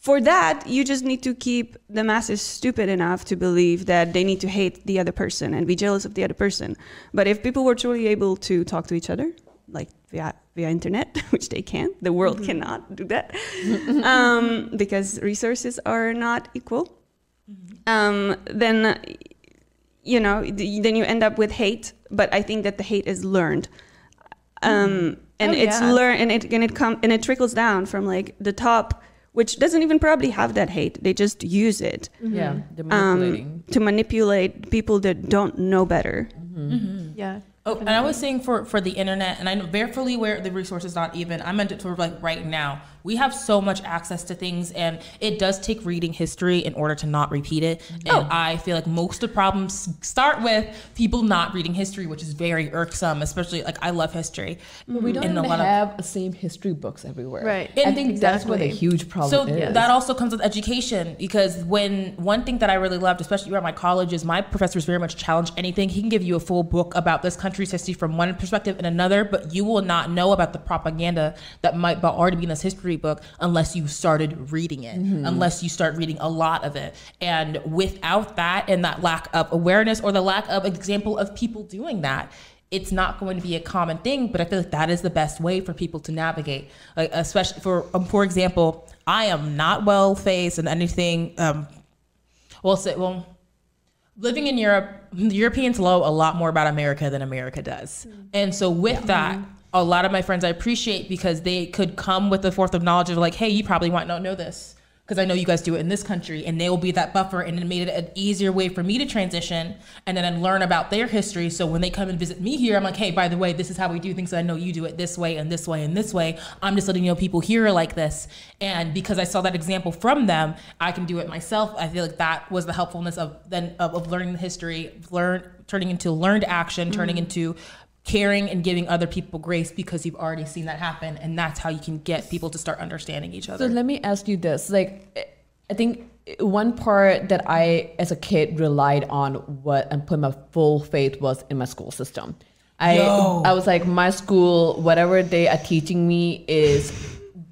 for that, you just need to keep the masses stupid enough to believe that they need to hate the other person and be jealous of the other person. But if people were truly able to talk to each other, like via via internet, which they can't, the world mm-hmm. cannot do that, um, because resources are not equal, um, then, you know, then you end up with hate. But I think that the hate is learned. um, and oh, it's yeah. learn and it and it come and it trickles down from like the top, which doesn't even probably have that hate. They just use it, mm-hmm. yeah, they're manipulating. Um, to manipulate people that don't know better. Mm-hmm. Mm-hmm. Yeah. Oh, and I was saying for, for the internet, and I know very fully where the resource is not even, I meant it sort of like right now. We have so much access to things, and it does take reading history in order to not repeat it. And oh. I feel like most of the problems start with people not reading history, which is very irksome, especially like I love history. But we don't even have the same history books everywhere. Right. And I think exactly. that's where the huge problem so is. So that also comes with education, because when one thing that I really loved, especially at my college, is my professors very much challenge anything. He can give you a full book about this country history from one perspective and another, but you will not know about the propaganda that might already be in this history book unless you started reading it, mm-hmm. unless you start reading a lot of it. And without that, and that lack of awareness or the lack of example of people doing that, it's not going to be a common thing. But I feel like that is the best way for people to navigate, like, especially for um, for example, I am not well faced in anything um well say well living in Europe, Europeans know a lot more about America than America does. Mm-hmm. And so with yeah. that, a lot of my friends I appreciate because they could come with the forth of knowledge of like, hey, you probably might not know this because I know you guys do it in this country, and they will be that buffer, and it made it an easier way for me to transition and then I learn about their history. So when they come and visit me here, I'm like, hey, by the way, this is how we do things. So I know you do it this way and this way and this way. I'm just letting you know people here are like this. And because I saw that example from them, I can do it myself. I feel like that was the helpfulness of then of, of learning the history, learn turning into learned action, turning mm. into caring and giving other people grace because you've already seen that happen, and that's how you can get people to start understanding each other. So let me ask you this, like, I think one part that I, as a kid, relied on what and put my full faith was in my school system. I Yo. I was like, my school, whatever they are teaching me is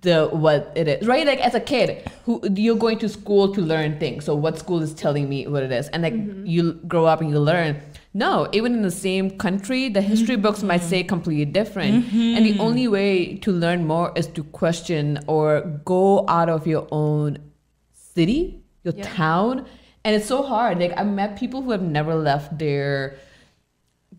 the what it is, right? Like as a kid, who you're going to school to learn things, so what school is telling me what it is, and like mm-hmm. you grow up and you learn. No, even in the same country, the history books might say completely different. Mm-hmm. And the only way to learn more is to question or go out of your own city, your yeah. town. And it's so hard. Like, I've met people who have never left their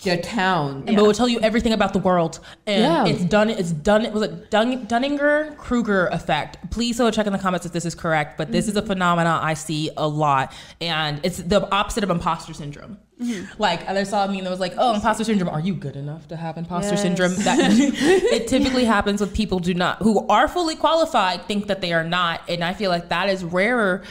their town. Yeah. But it will tell you everything about the world. And yeah. it's done, it's done, it was a Dun, Dunning Kruger effect. Please so check in the comments if this is correct, but this mm-hmm. is a phenomenon I see a lot. And it's the opposite of imposter syndrome. Mm-hmm. Like others saw me and they was like, oh, imposter syndrome, are you good enough to have imposter yes. syndrome? That it typically happens with people do not who are fully qualified think that they are not, and I feel like that is rarer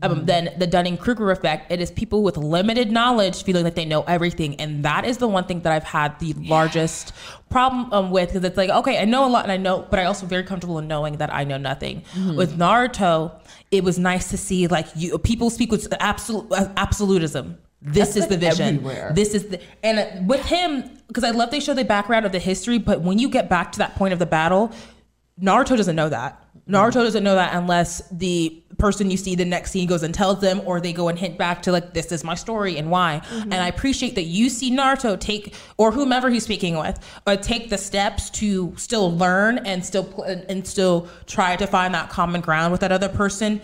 um, than the Dunning-Kruger effect. It is people with limited knowledge feeling that they know everything, and that is the one thing that I've had the largest problem um, with, because it's like, okay, I know a lot and I know, but I also very comfortable in knowing that I know nothing. Mm-hmm. With Naruto, it was nice to see like you people speak with absolute absolutism. This That's is like the vision. Everywhere. This is the, and with him, because I love they show the background of the history, but when you get back to that point of the battle, Naruto doesn't know that. Naruto doesn't know that unless the person you see the next scene goes and tells them, or they go and hint back to like, this is my story and why. Mm-hmm. And I appreciate that you see Naruto take, or whomever he's speaking with, or take the steps to still learn and still and still try to find that common ground with that other person,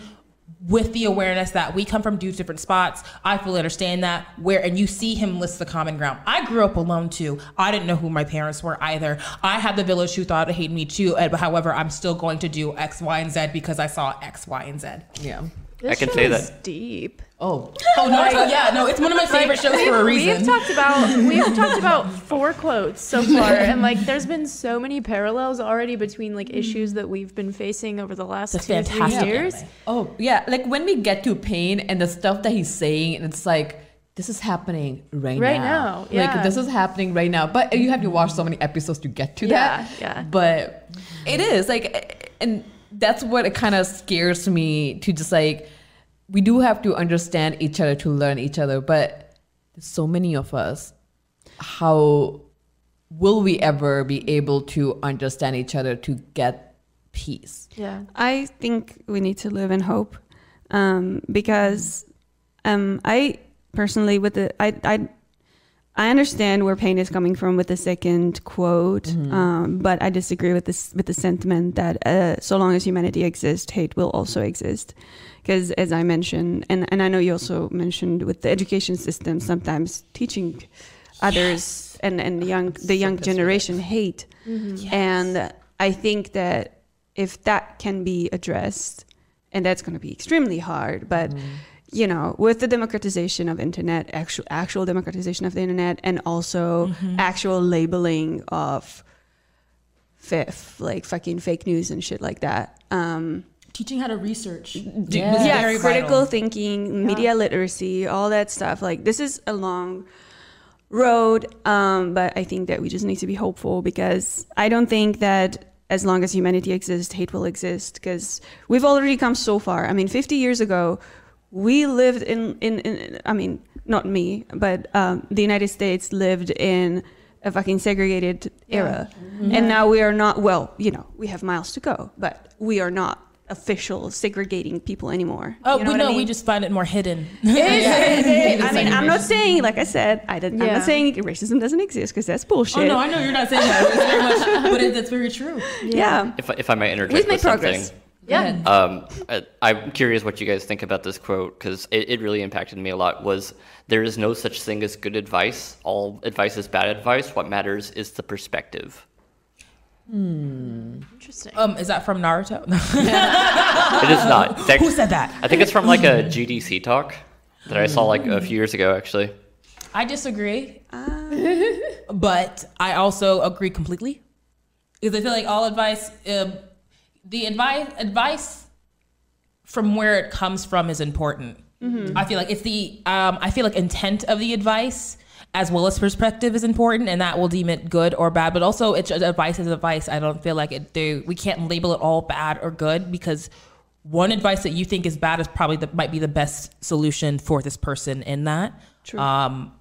with the awareness that we come from two different spots. I fully understand that, where, and you see him list the common ground. I grew up alone too. I didn't know who my parents were either. I had the village who thought it hated me too. And, however, I'm still going to do X, Y, and Z because I saw X, Y, and Z. Yeah. This I can show say is that. Deep. Oh, oh no, like, yeah, no, it's one of my favorite shows for a reason. We've talked about we've talked about four quotes so far, and like there's been so many parallels already between like issues that we've been facing over the last the two three years. Anime. Oh yeah, like when we get to Pain and the stuff that he's saying, and it's like, this is happening right, right now. Right now, yeah. Like, this is happening right now, but you have to watch so many episodes to get to yeah, that. Yeah, but it is like, and that's what it kind of scares me to, just like, we do have to understand each other to learn each other, but there's so many of us. How will we ever be able to understand each other to get peace? Yeah, I think we need to live in hope, um, because um, I personally, with the I I I understand where Pain is coming from with the second quote, mm-hmm. um, but I disagree with this with the sentiment that uh, so long as humanity exists, hate will also exist. Because as I mentioned, and, and I know you also mentioned with the education system, sometimes teaching others yes. and and the young the young generation hate. Mm-hmm. Yes. And I think that if that can be addressed, and that's going to be extremely hard, but mm. you know, with the democratization of internet, actual actual democratization of the internet, and also mm-hmm. actual labeling of fifth, like fucking fake news and shit like that. Um, Teaching how to research. D- yes. Yeah, very critical vital. thinking, media yeah. literacy, all that stuff. Like, this is a long road, um, but I think that we just need to be hopeful, because I don't think that as long as humanity exists, hate will exist, because we've already come so far. I mean, fifty years ago, we lived in, in, in I mean, not me, but um, the United States lived in a fucking segregated yeah. era. Mm-hmm. And now we are not, well, you know, we have miles to go, but we are not official segregating people anymore. Oh, you know we know I mean? we just find it more hidden. It is, it is. I mean, I'm not saying, like I said, I didn't, yeah. I'm not saying racism doesn't exist, because that's bullshit. Oh no, I know you're not saying that, it's very much, but it, that's very true. Yeah. yeah. If if I may interject We've with made progress. something. Yeah. Um, I, I'm curious what you guys think about this quote, because it, it really impacted me a lot. Was there is no such thing as good advice. All advice is bad advice. What matters is the perspective. Hmm. Interesting. Um, is that from Naruto? It is not. That, Who said that? I think it's from like a G D C talk that I saw like a few years ago, actually. I disagree, uh. but I also agree completely, because I feel like all advice, uh, the advice, advice from where it comes from is important. Mm-hmm. I feel like it's the, um, I feel like intent of the advice, as well as perspective, is important, and that will deem it good or bad. But also, it's advice is advice. I don't feel like it. They, we can't label it all bad or good, because one advice that you think is bad is probably the, might be the best solution for this person in that. True. Um,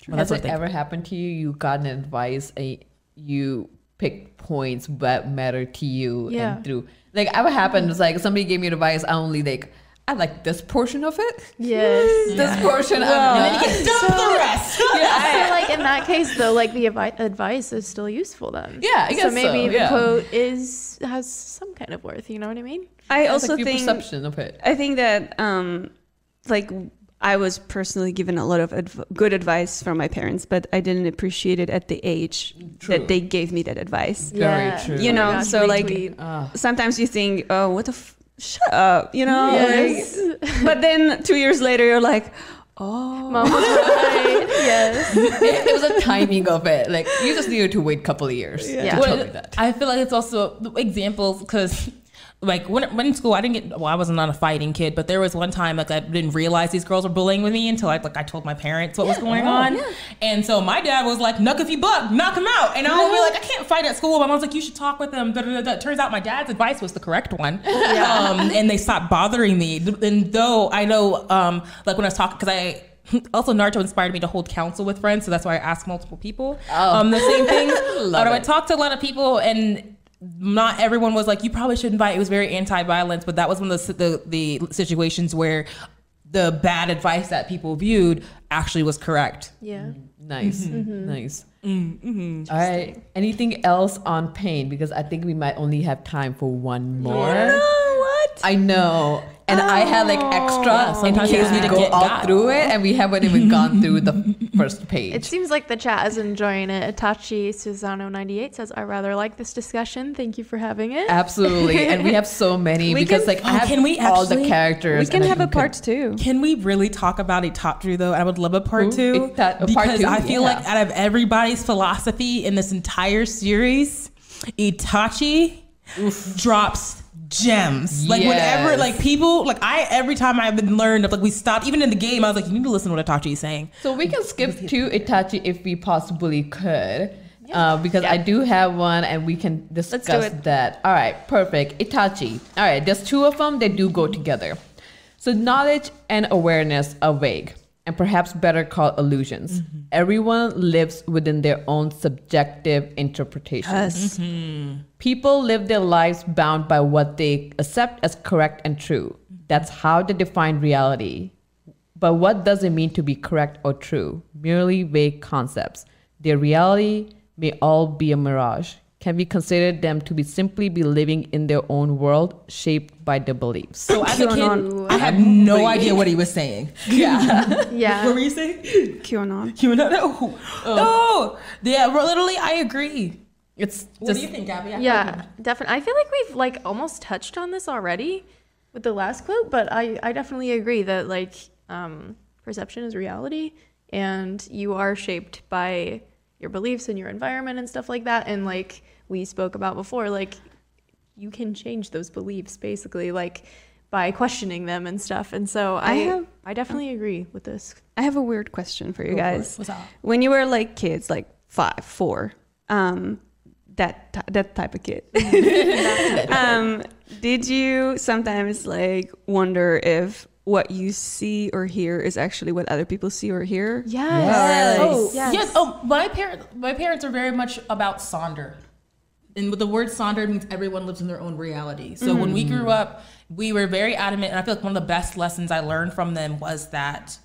True. Well, Has it ever happened to you? You got an advice, and you picked points that matter to you, yeah. and through like ever happened? It's like somebody gave me advice. I only like. I like this portion of it. Yes. This yeah. portion well, of it. And then you can dump so, the rest. Yeah. So like in that case though, like the avi- advice is still useful then. Yeah, I guess so. Maybe so, the yeah. quote is, has some kind of worth, you know what I mean? I it's also like think, perception of it. I think that um, like I was personally given a lot of adv- good advice from my parents, but I didn't appreciate it at the age true. that they gave me that advice. Very yeah. true. You know, oh gosh, so like uh. sometimes you think, oh, what the f- shut up, you know? Yes. Like, but then two years later, you're like, oh. Mom was right. Yes. It, it was a timing of it. Like, you just needed to wait a couple of years yeah. to well, tell me that. I feel like it's also examples, because like when, when in school, I didn't get, well, I wasn't not a fighting kid, but there was one time like I didn't realize these girls were bullying with me until I, like I told my parents what yeah. was going oh, on. Yeah. And so my dad was like, knuck if you buck, knock him out. And I would be like, I can't fight at school. My mom's like, you should talk with them. Da, da, da, da. Turns out my dad's advice was the correct one. Yeah. Um, and they stopped bothering me. And though I know, um, like when I was talking, because I, also, Naruto inspired me to hold counsel with friends. So that's why I asked multiple people oh. um, the same thing. Love but it. I talked to a lot of people, and not everyone was like, you probably shouldn't fight. It was very anti-violence, but that was one of the, the the situations where the bad advice that people viewed actually was correct. Yeah. Nice. Mm-hmm. Nice. Mm-hmm. All right. Anything else on pain? Because I think we might only have time for one more. Yeah. No, what? I know. And oh. I had like extra yeah, sometimes yeah. we need to go all God. through it, and we haven't even gone through the first page. It seems like the chat is enjoying it. Itachi Susano ninety-eight says, I rather like this discussion. Thank you for having it. Absolutely. And we have so many we because can, like oh, I have can we all actually, the characters. We can have a part two. Can we really talk about Itachi though? I would love a part Ooh, two. It, that, because part two, I feel yeah. like out of everybody's philosophy in this entire series, Itachi Oof. drops gems like yes. whenever like people like I every time I've been learned of like we stopped even in the game I was like you need to listen to what Itachi is saying, so we can skip to Itachi if we possibly could yeah. uh, because yeah. I do have one and we can discuss that. All right, perfect. Itachi. All right, there's two of them. They do go together. So knowledge and awareness are vague and perhaps better called illusions. Mm-hmm. Everyone lives within their own subjective interpretations. Yes. Mm-hmm. People live their lives bound by what they accept as correct and true. That's how they define reality. But what does it mean to be correct or true? Merely vague concepts. Their reality may all be a mirage. Can we consider them to be simply be living in their own world shaped by their beliefs? So as QAnon, a kid, I had no idea what he was saying. Yeah. Yeah. What were you saying? QAnon. QAnon. Oh. Oh. Yeah, well, literally, I agree. It's what just, do you think, Gabbie? I yeah, definitely. I feel like we've like almost touched on this already with the last quote, but I, I definitely agree that like um, perception is reality and you are shaped by your beliefs and your environment and stuff like that. And like we spoke about before, like you can change those beliefs basically, like by questioning them and stuff. And so I I, have, I definitely agree with this. I have a weird question for you guys. What's up? When you were like kids, like five, four, um, that t- that type of kid, um, did you sometimes like wonder if what you see or hear is actually what other people see or hear? Yes. Yes. Oh, yes. yes. Oh, my parents, my parents are very much about Sonder. And the word Sonder means everyone lives in their own reality. So mm. when we grew up, we were very adamant. And I feel like one of the best lessons I learned from them was that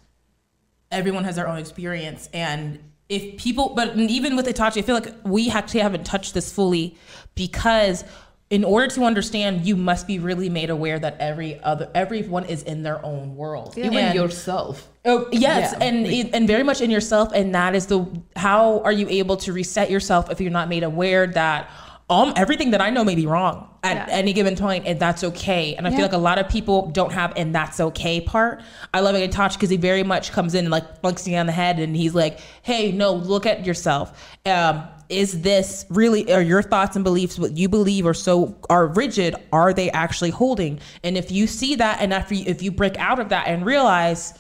everyone has their own experience. And if people, but even with Itachi, I feel like we actually haven't touched this fully because in order to understand, you must be really made aware that every other, everyone is in their own world. Yeah. Even and, yourself. Oh yes, yeah. and like, and very much in yourself, and that is the how are you able to reset yourself if you're not made aware that um everything that I know may be wrong at yeah. any given point, and that's okay. And I yeah. feel like a lot of people don't have and that's okay part. I love Itachi because he very much comes in and like bunks you on the head, and he's like, hey, no, look at yourself. Um, is this really, are your thoughts and beliefs what you believe are so are rigid, are they actually holding? And if you see that, and after you, if you break out of that and realize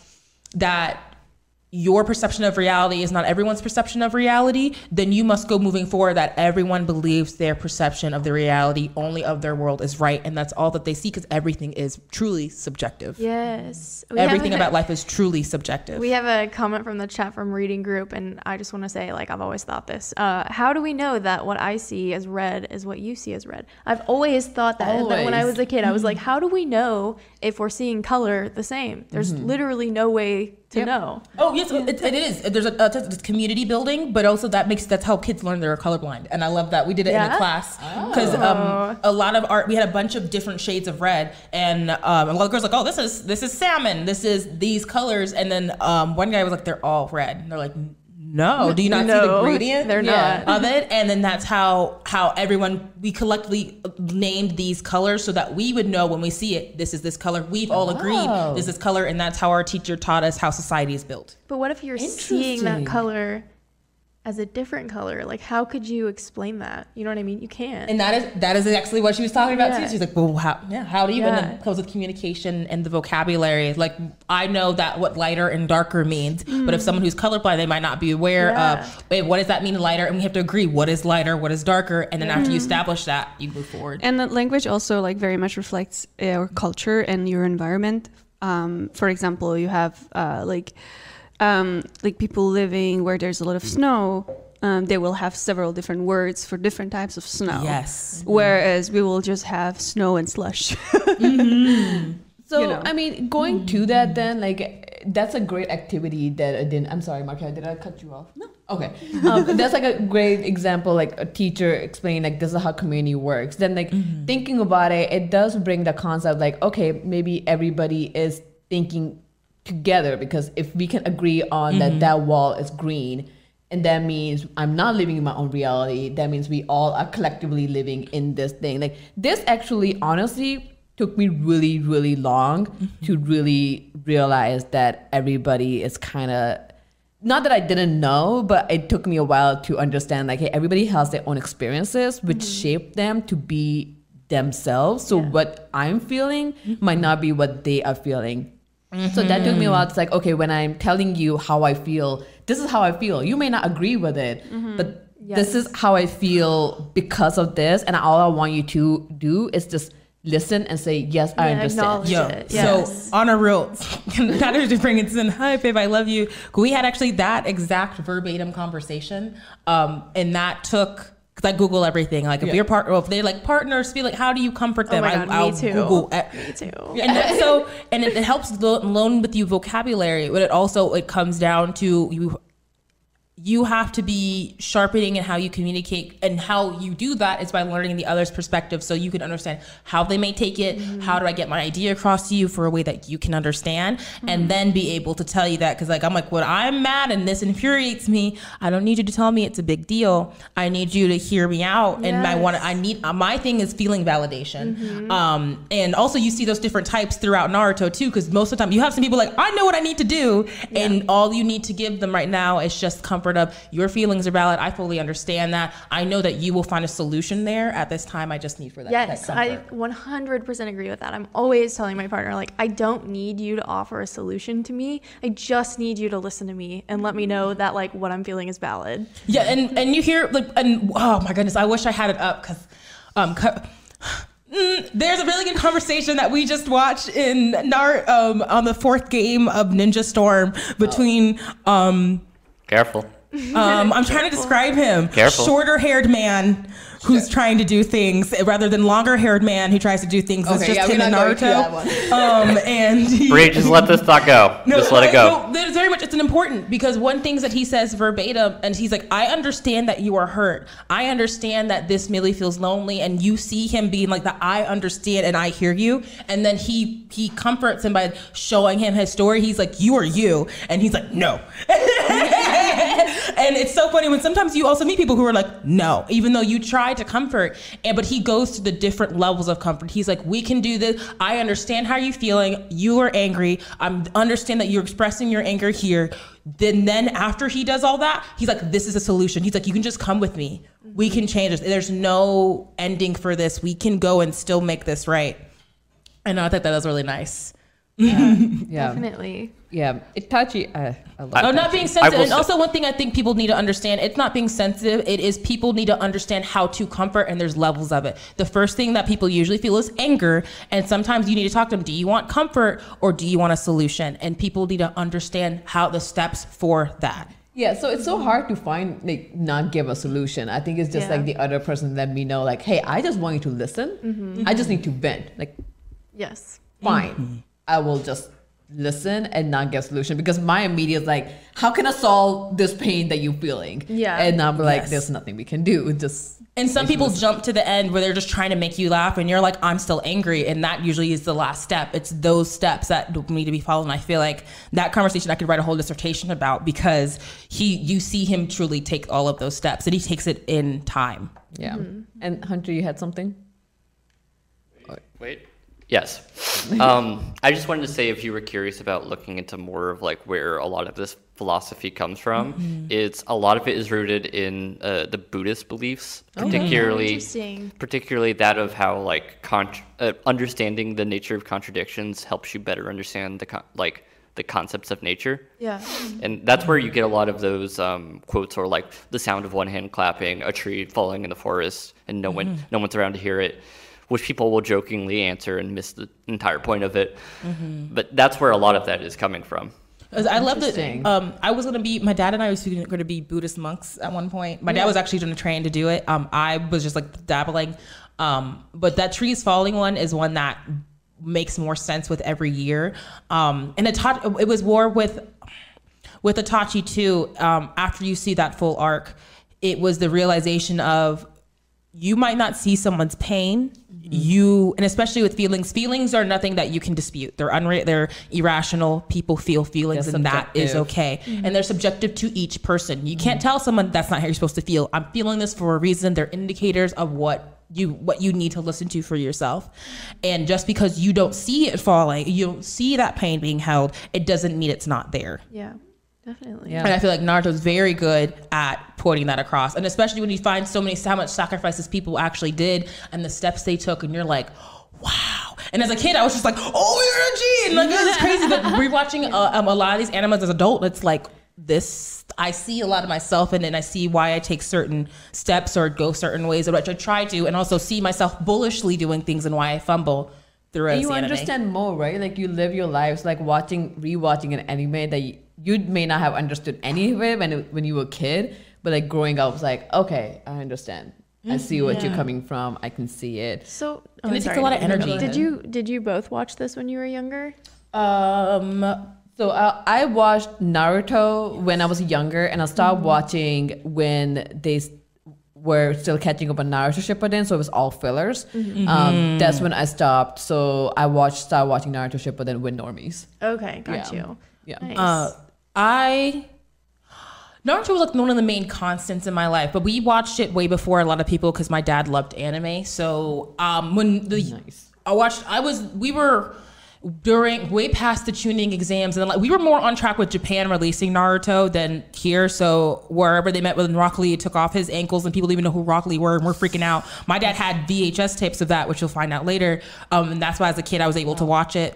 that your perception of reality is not everyone's perception of reality, then you must go moving forward that everyone believes their perception of the reality only of their world is right, and that's all that they see, because everything is truly subjective. Yes. We everything about life is truly subjective. We have a comment from the chat from Reading Group, and I just want to say, like, I've always thought this. Uh, how do we know that what I see as red is what you see as red? I've always thought that, always. that when I was a kid. Mm-hmm. I was like, how do we know if we're seeing color the same? There's mm-hmm. literally no way to yep. know. Oh yes, it, it is. There's a, a community building, but also that makes that's how kids learn they're colorblind, and I love that we did it yeah? in a class because oh. um, a lot of art. We had a bunch of different shades of red, and um, a lot of girls were like, oh, this is this is salmon. This is these colors, and then um, one guy was like, they're all red, and they're like, no, do you not no, see the gradient? They're not yeah. of it, and then that's how how everyone we collectively named these colors so that we would know when we see it. This is this color. We've all oh. agreed this is color, and that's how our teacher taught us how society is built. But what if you're seeing that color as a different color? Like, how could you explain that? You know what I mean? You can't. And that is that is exactly what she was talking about yeah. too. She's like, well, how? Yeah, how do you? Yeah. And it comes with communication and the vocabulary. Like, I know that what lighter and darker means, mm. but if someone who's colorblind, they might not be aware yeah. of. Wait, what does that mean? Lighter, and we have to agree what is lighter, what is darker, and then mm. after you establish that, you move forward. And the language also like very much reflects your culture and your environment. Um, for example, you have uh, like. Um, like people living where there's a lot of snow, um, they will have several different words for different types of snow. Yes. Mm-hmm. Whereas we will just have snow and slush. mm-hmm. So, you know. I mean, going mm-hmm. to that then, like, that's a great activity that I didn't, I'm sorry, Marketa, did I cut you off? No. Okay. Um, that's like a great example, like a teacher explaining, like, this is how community works. Then like mm-hmm. thinking about it, it does bring the concept like, okay, maybe everybody is thinking together, because if we can agree on mm-hmm. that that wall is green, and that means I'm not living in my own reality, that means we all are collectively living in this thing. Like, this actually honestly took me really really long mm-hmm. to really realize that everybody is kind of, not that I didn't know, but it took me a while to understand like, hey, everybody has their own experiences which mm-hmm. shape them to be themselves, so yeah. what I'm feeling mm-hmm. might not be what they are feeling. Mm-hmm. So that took me a while. It's like, okay, when I'm telling you how I feel, this is how I feel. You may not agree with it, mm-hmm. but yes. this is how I feel because of this. And all I want you to do is just listen and say, yes, yeah, I understand. Yo, yes. So on a real, that is to bring it in. Hi, babe, I love you. We had actually that exact verbatim conversation. Um, and that took... Cause I Google everything. Like if yeah. you're part, or if they're like partners, feel like how do you comfort them? Oh my God, I, I'll me too. Google. Me too. And that, so, and it, it helps lo- loan with you vocabulary, but it also it comes down to you. you have to be sharpening in how you communicate, and how you do that is by learning the other's perspective so you can understand how they may take it. Mm-hmm. How do I get my idea across to you for a way that you can understand? Mm-hmm. And then be able to tell you that, because like I'm like, when I'm mad and this infuriates me, I don't need you to tell me it's a big deal. I need you to hear me out. Yes. And I want I need my thing is feeling validation. Mm-hmm. Um, and also you see those different types throughout Naruto too, because most of the time you have some people like, I know what I need to do. Yeah. And all you need to give them right now is just comfort of your feelings are valid. I fully understand that. I know that you will find a solution there at this time. I just need for that. Yes, that I one hundred percent agree with that. I'm always telling my partner, like, I don't need you to offer a solution to me. I just need you to listen to me and let me know that like what I'm feeling is valid. Yeah, and and you hear like, and oh my goodness, I wish I had it up because um. Mm, there's a really good conversation that we just watched in Naruto um, on the fourth game of Ninja Storm between oh. um. Careful. Um, I'm trying to describe him. Careful. Shorter-haired man who's yeah. trying to do things rather than longer-haired man who tries to do things. Okay, it's just yeah, him and Naruto. Um, and he, Brie, just let this thought go. No, just let it go. No, there's very much. It's an important because one thing that he says verbatim, and he's like, "I understand that you are hurt. I understand that this merely feels lonely." And you see him being like, "The I understand and I hear you." And then he he comforts him by showing him his story. He's like, "You are you," and he's like, "No." And it's so funny when sometimes you also meet people who are like, no, even though you try to comfort, and but he goes to the different levels of comfort. He's like, we can do this. I understand how you're feeling. You are angry. I understand that you're expressing your anger here. Then then after he does all that, he's like, this is a solution. He's like, you can just come with me. We can change this. There's no ending for this. We can go and still make this right. And I thought that was really nice. Yeah, yeah, definitely. Yeah, Itachi. Uh, I love oh, not being sensitive. And also, one thing I think people need to understand: it's not being sensitive. It is people need to understand how to comfort, and there's levels of it. The first thing that people usually feel is anger, and sometimes you need to talk to them. Do you want comfort or do you want a solution? And people need to understand how the steps for that. Yeah, so it's so hard to find, like, not give a solution. I think it's just yeah. like the other person let me know, like, hey, I just want you to listen. Mm-hmm. I just need to bend. Like, yes, fine. Mm-hmm. I will just listen and not get a solution, because my immediate like, how can I solve this pain that you're feeling? Yeah. And I'm like, yes. there's nothing we can do. It just And some people listen. Jump to the end where they're just trying to make you laugh and you're like, I'm still angry. And that usually is the last step. It's those steps that need to be followed. And I feel like that conversation I could write a whole dissertation about, because he you see him truly take all of those steps, and he takes it in time. Yeah. Mm-hmm. And Hunter, you had something? Wait. Wait. Yes. Um, I just wanted to say, if you were curious about looking into more of like where a lot of this philosophy comes from, mm-hmm. it's a lot of it is rooted in uh, the Buddhist beliefs, particularly okay. particularly that of how like con- uh, understanding the nature of contradictions helps you better understand the con- like the concepts of nature. Yeah. And that's where you get a lot of those um, quotes, or like the sound of one hand clapping, a tree falling in the forest, and no mm-hmm. one no one's around to hear it, which people will jokingly answer and miss the entire point of it. Mm-hmm. But that's where a lot of that is coming from. I love that. Um, I was going to be, my dad and I was going to be Buddhist monks at one point. My yeah. dad was actually going to train to do it. Um, I was just like dabbling. Um, but that trees falling one is one that makes more sense with every year. Um, and it, taught, it was war with, with Itachi too. Um, after you see that full arc, it was the realization of, you might not see someone's pain, mm-hmm. you, and especially with feelings, feelings are nothing that you can dispute. They're unre- they're irrational. People feel feelings, they're and subjective. That is okay. Mm-hmm. And they're subjective to each person. You mm-hmm. can't tell someone that's not how you're supposed to feel. I'm feeling this for a reason. They're indicators of what you what you need to listen to for yourself. And just because you don't see it falling, you don't see that pain being held, it doesn't mean it's not there. Yeah. Definitely. Yeah. And I feel like Naruto's very good at putting that across. And especially when you find so many, how much sacrifices people actually did and the steps they took, and you're like, wow. And as a kid, I was just like, oh, you're a G. And like, this is crazy. But rewatching uh, um, a lot of these animes as an adult, it's like this, I see a lot of myself, and then I see why I take certain steps or go certain ways, which I try to, and also see myself bullishly doing things and why I fumble. And you understand more, right? Like, you live your lives, like watching, rewatching an anime that you, you may not have understood any of it when, when you were a kid, but like growing up, it's like, okay, I understand. I see what yeah. you're coming from. I can see it. So, and oh, it sorry, takes a lot of energy. Did you did you both watch this when you were younger? Um, So uh, I watched Naruto yes. when I was younger, and I started mm-hmm. watching when they were still catching up on Naruto Shippuden, so it was all fillers. Mm-hmm. Um, that's when I stopped. So I watched, started watching Naruto Shippuden with normies. Okay, got yeah. you. Yeah, nice. uh, I. Naruto was like one of the main constants in my life, but we watched it way before a lot of people because my dad loved anime. So um, when the nice. I watched, I was we were. during way past the tuning exams, and then, like, we were more on track with Japan releasing Naruto than here. So wherever they met with Rock Lee, it took off his ankles, and people didn't even know who Rock Lee were, and we're freaking out. My dad had V H S tapes of that, which you'll find out later, um, and that's why as a kid I was able to watch it.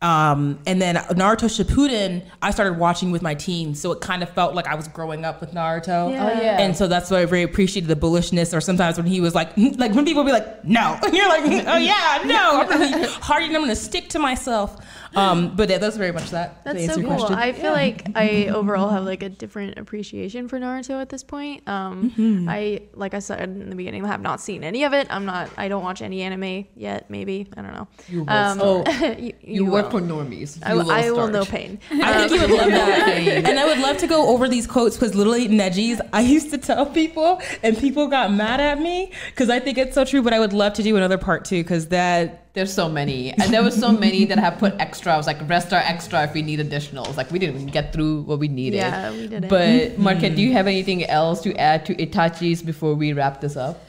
Um, and then Naruto Shippuden, I started watching with my teens, so it kind of felt like I was growing up with Naruto. Yeah. Oh, yeah. And so that's why I very appreciated the bullishness, or sometimes when he was like, like when people would be like, no, and you're like, oh yeah, no, I'm really hardened, I'm gonna stick to myself. Um, but yeah, that's very much that. That's so cool. Question. I feel yeah. like I overall have like a different appreciation for Naruto at this point. Um, mm-hmm. I, like I said in the beginning, I have not seen any of it. I'm not, I don't watch any anime yet. Maybe, I don't know. You will um, oh, you, you, you work will. for normies. You I, will, I will know Pain. I um, think you would love that. And I would love to go over these quotes because literally Neji's, I used to tell people and people got mad at me because I think it's so true, but I would love to do another part too because that, there's so many, and there were so many that have put extra. I was like, rest our extra if we need additionals. Like, we didn't even get through what we needed. Yeah, we didn't. But Marketa, do you have anything else to add to Itachi's before we wrap this up?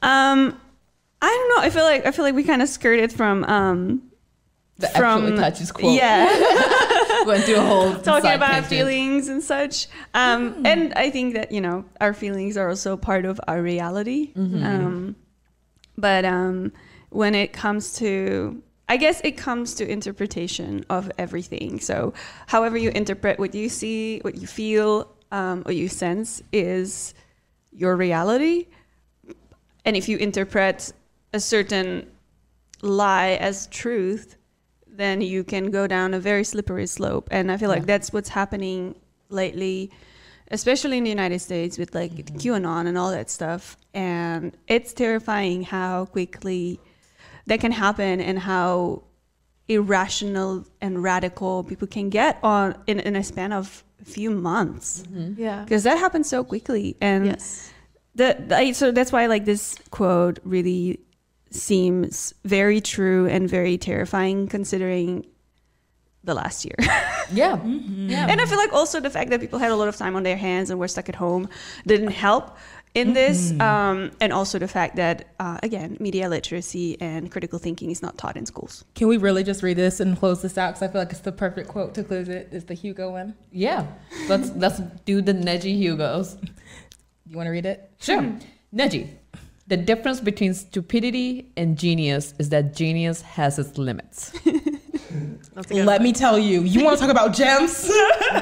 Um, I don't know. I feel like I feel like we kind of skirted from um, the from, actual Itachi's quote. Yeah, went through a whole talking about tangent. feelings and such. Um, mm-hmm. And I think that you know our feelings are also part of our reality. Mm-hmm. Um, but um. When it comes to, I guess it comes to interpretation of everything. So however you interpret what you see, what you feel, um, what you sense is your reality. And if you interpret a certain lie as truth, then you can go down a very slippery slope. And I feel like that's what's happening lately, especially in the United States with like mm-hmm. QAnon and all that stuff. And it's terrifying how quickly that can happen and how irrational and radical people can get on in, in a span of a few months. Mm-hmm. Yeah. Because that happens so quickly. And yes. the, the, so that's why like this quote really seems very true and very terrifying considering the last year. yeah. Mm-hmm. yeah. And I feel like also the fact that people had a lot of time on their hands and were stuck at home didn't help in this, mm-hmm. um, and also the fact that, uh, again, media literacy and critical thinking is not taught in schools. Can we really just read this and close this out? Because I feel like it's the perfect quote to close it. It's the Hugo one. Yeah. let's let's do the Neji Hugos. You want to read it? Sure. Mm-hmm. Neji, the difference between stupidity and genius is that genius has its limits. Let one. me tell you, you want to talk about gems?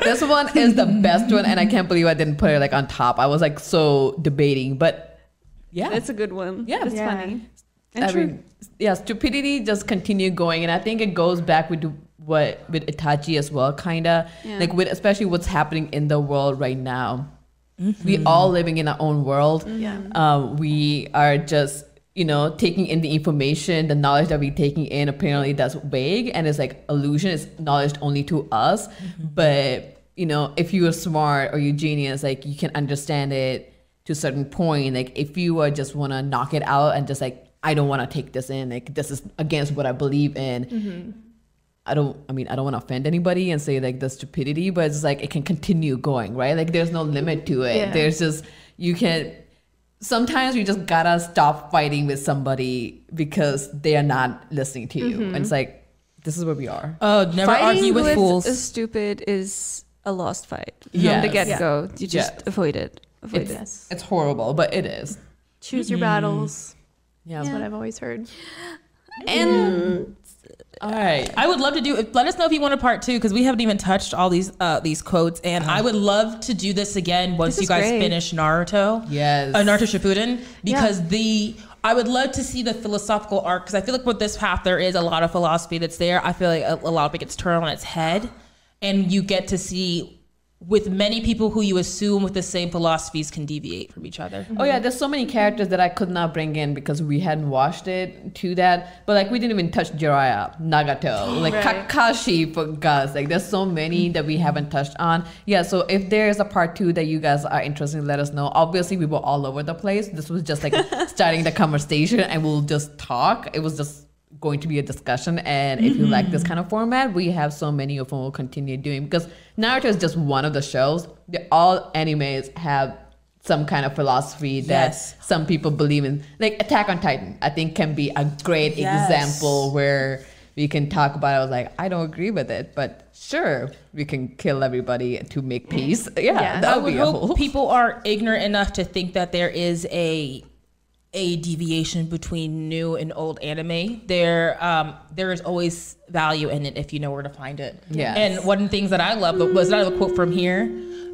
This one is the best one, and I can't believe I didn't put it like on top. I was like so debating, but yeah, it's a good one. Yeah, it's yeah. funny. And I true. mean, yeah, stupidity just continue going, and I think it goes back with what with Itachi as well, kinda yeah. like with especially what's happening in the world right now. Mm-hmm. We all living in our own world. Yeah, uh, we are just. You know, taking in the information, the knowledge that we're taking in, apparently that's vague and it's like illusion, it's knowledge only to us. Mm-hmm. But, you know, if you are smart or you're genius, like you can understand it to a certain point. Like if you are just want to knock it out and just like, I don't want to take this in, like this is against what I believe in. Mm-hmm. I don't, I mean, I don't want to offend anybody and say like the stupidity, but it's like it can continue going, right? Like there's no limit to it. Yeah. There's just, you can sometimes you just gotta stop fighting with somebody because they are not listening to you. Mm-hmm. And it's like, this is where we are. Oh, never fighting argue with, with fools. Is stupid is a lost fight. Yes. From the get-go. Yeah. You just yes. avoid it. Avoid it's, it. Yes. It's horrible, but it is. Choose your mm-hmm. battles. Yeah. That's yeah. what I've always heard. And... Mm. All right. I would love to do, let us know if you want a part two, because we haven't even touched all these uh, these quotes. And I would love to do this again once this you guys great. finish Naruto. Yes. Uh, Naruto Shippuden. Because yeah. the, I would love to see the philosophical arc, because I feel like with this path, there is a lot of philosophy that's there. I feel like a, a lot of it gets turned on its head. And you get to see with many people who you assume with the same philosophies can deviate from each other. Mm-hmm. Oh yeah, there's so many characters that I could not bring in because we hadn't watched it to that. But like we didn't even touch Jiraiya, Nagato, like right. Kakashi for God's sake. Like there's so many that we haven't touched on. Yeah, so if there's a part two that you guys are interested in, let us know. Obviously we were all over the place. This was just like starting the conversation and we'll just talk. It was just going to be a discussion, and if you mm-hmm. like this kind of format, we have so many of them we'll continue doing, because Naruto is just one of the shows. They're all animes have some kind of philosophy that yes. some people believe in, like Attack on Titan I think can be a great yes. example where we can talk about it. I was like, I don't agree with it, but sure, we can kill everybody to make peace. Yeah, yeah. That would be a whole. People are ignorant enough to think that there is a a deviation between new and old anime. There um, there is always value in it if you know where to find it. Yes. And one of the things that I love was another quote from here.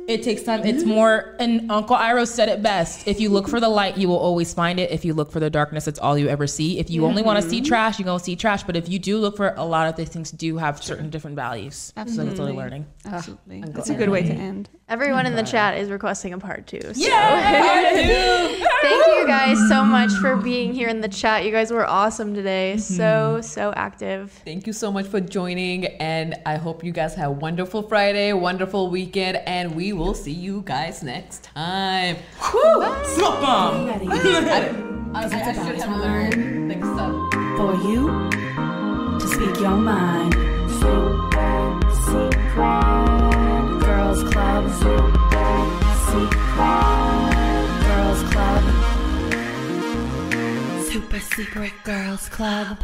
It takes time, it's more, and Uncle Iroh said it best. If you look for the light, you will always find it. If you look for the darkness, it's all you ever see. If you mm-hmm. only want to see trash, you're going to see trash. But if you do look for, a lot of these things do have certain different values. Absolutely. So that's really learning. Absolutely. It's a good way to end. Everyone in the chat is requesting a part two. So. Yeah, part two. Thank you guys so much for being here in the chat. You guys were awesome today. So, so active. Thank you so much for joining. And I hope you guys have a wonderful Friday, wonderful weekend, and we we'll see you guys next time. Woo! Slop bomb! I, I, I should have learned like so. For you to speak your mind. Super Secret Girls Club. Super Secret Girls Club. Super Secret Girls Club.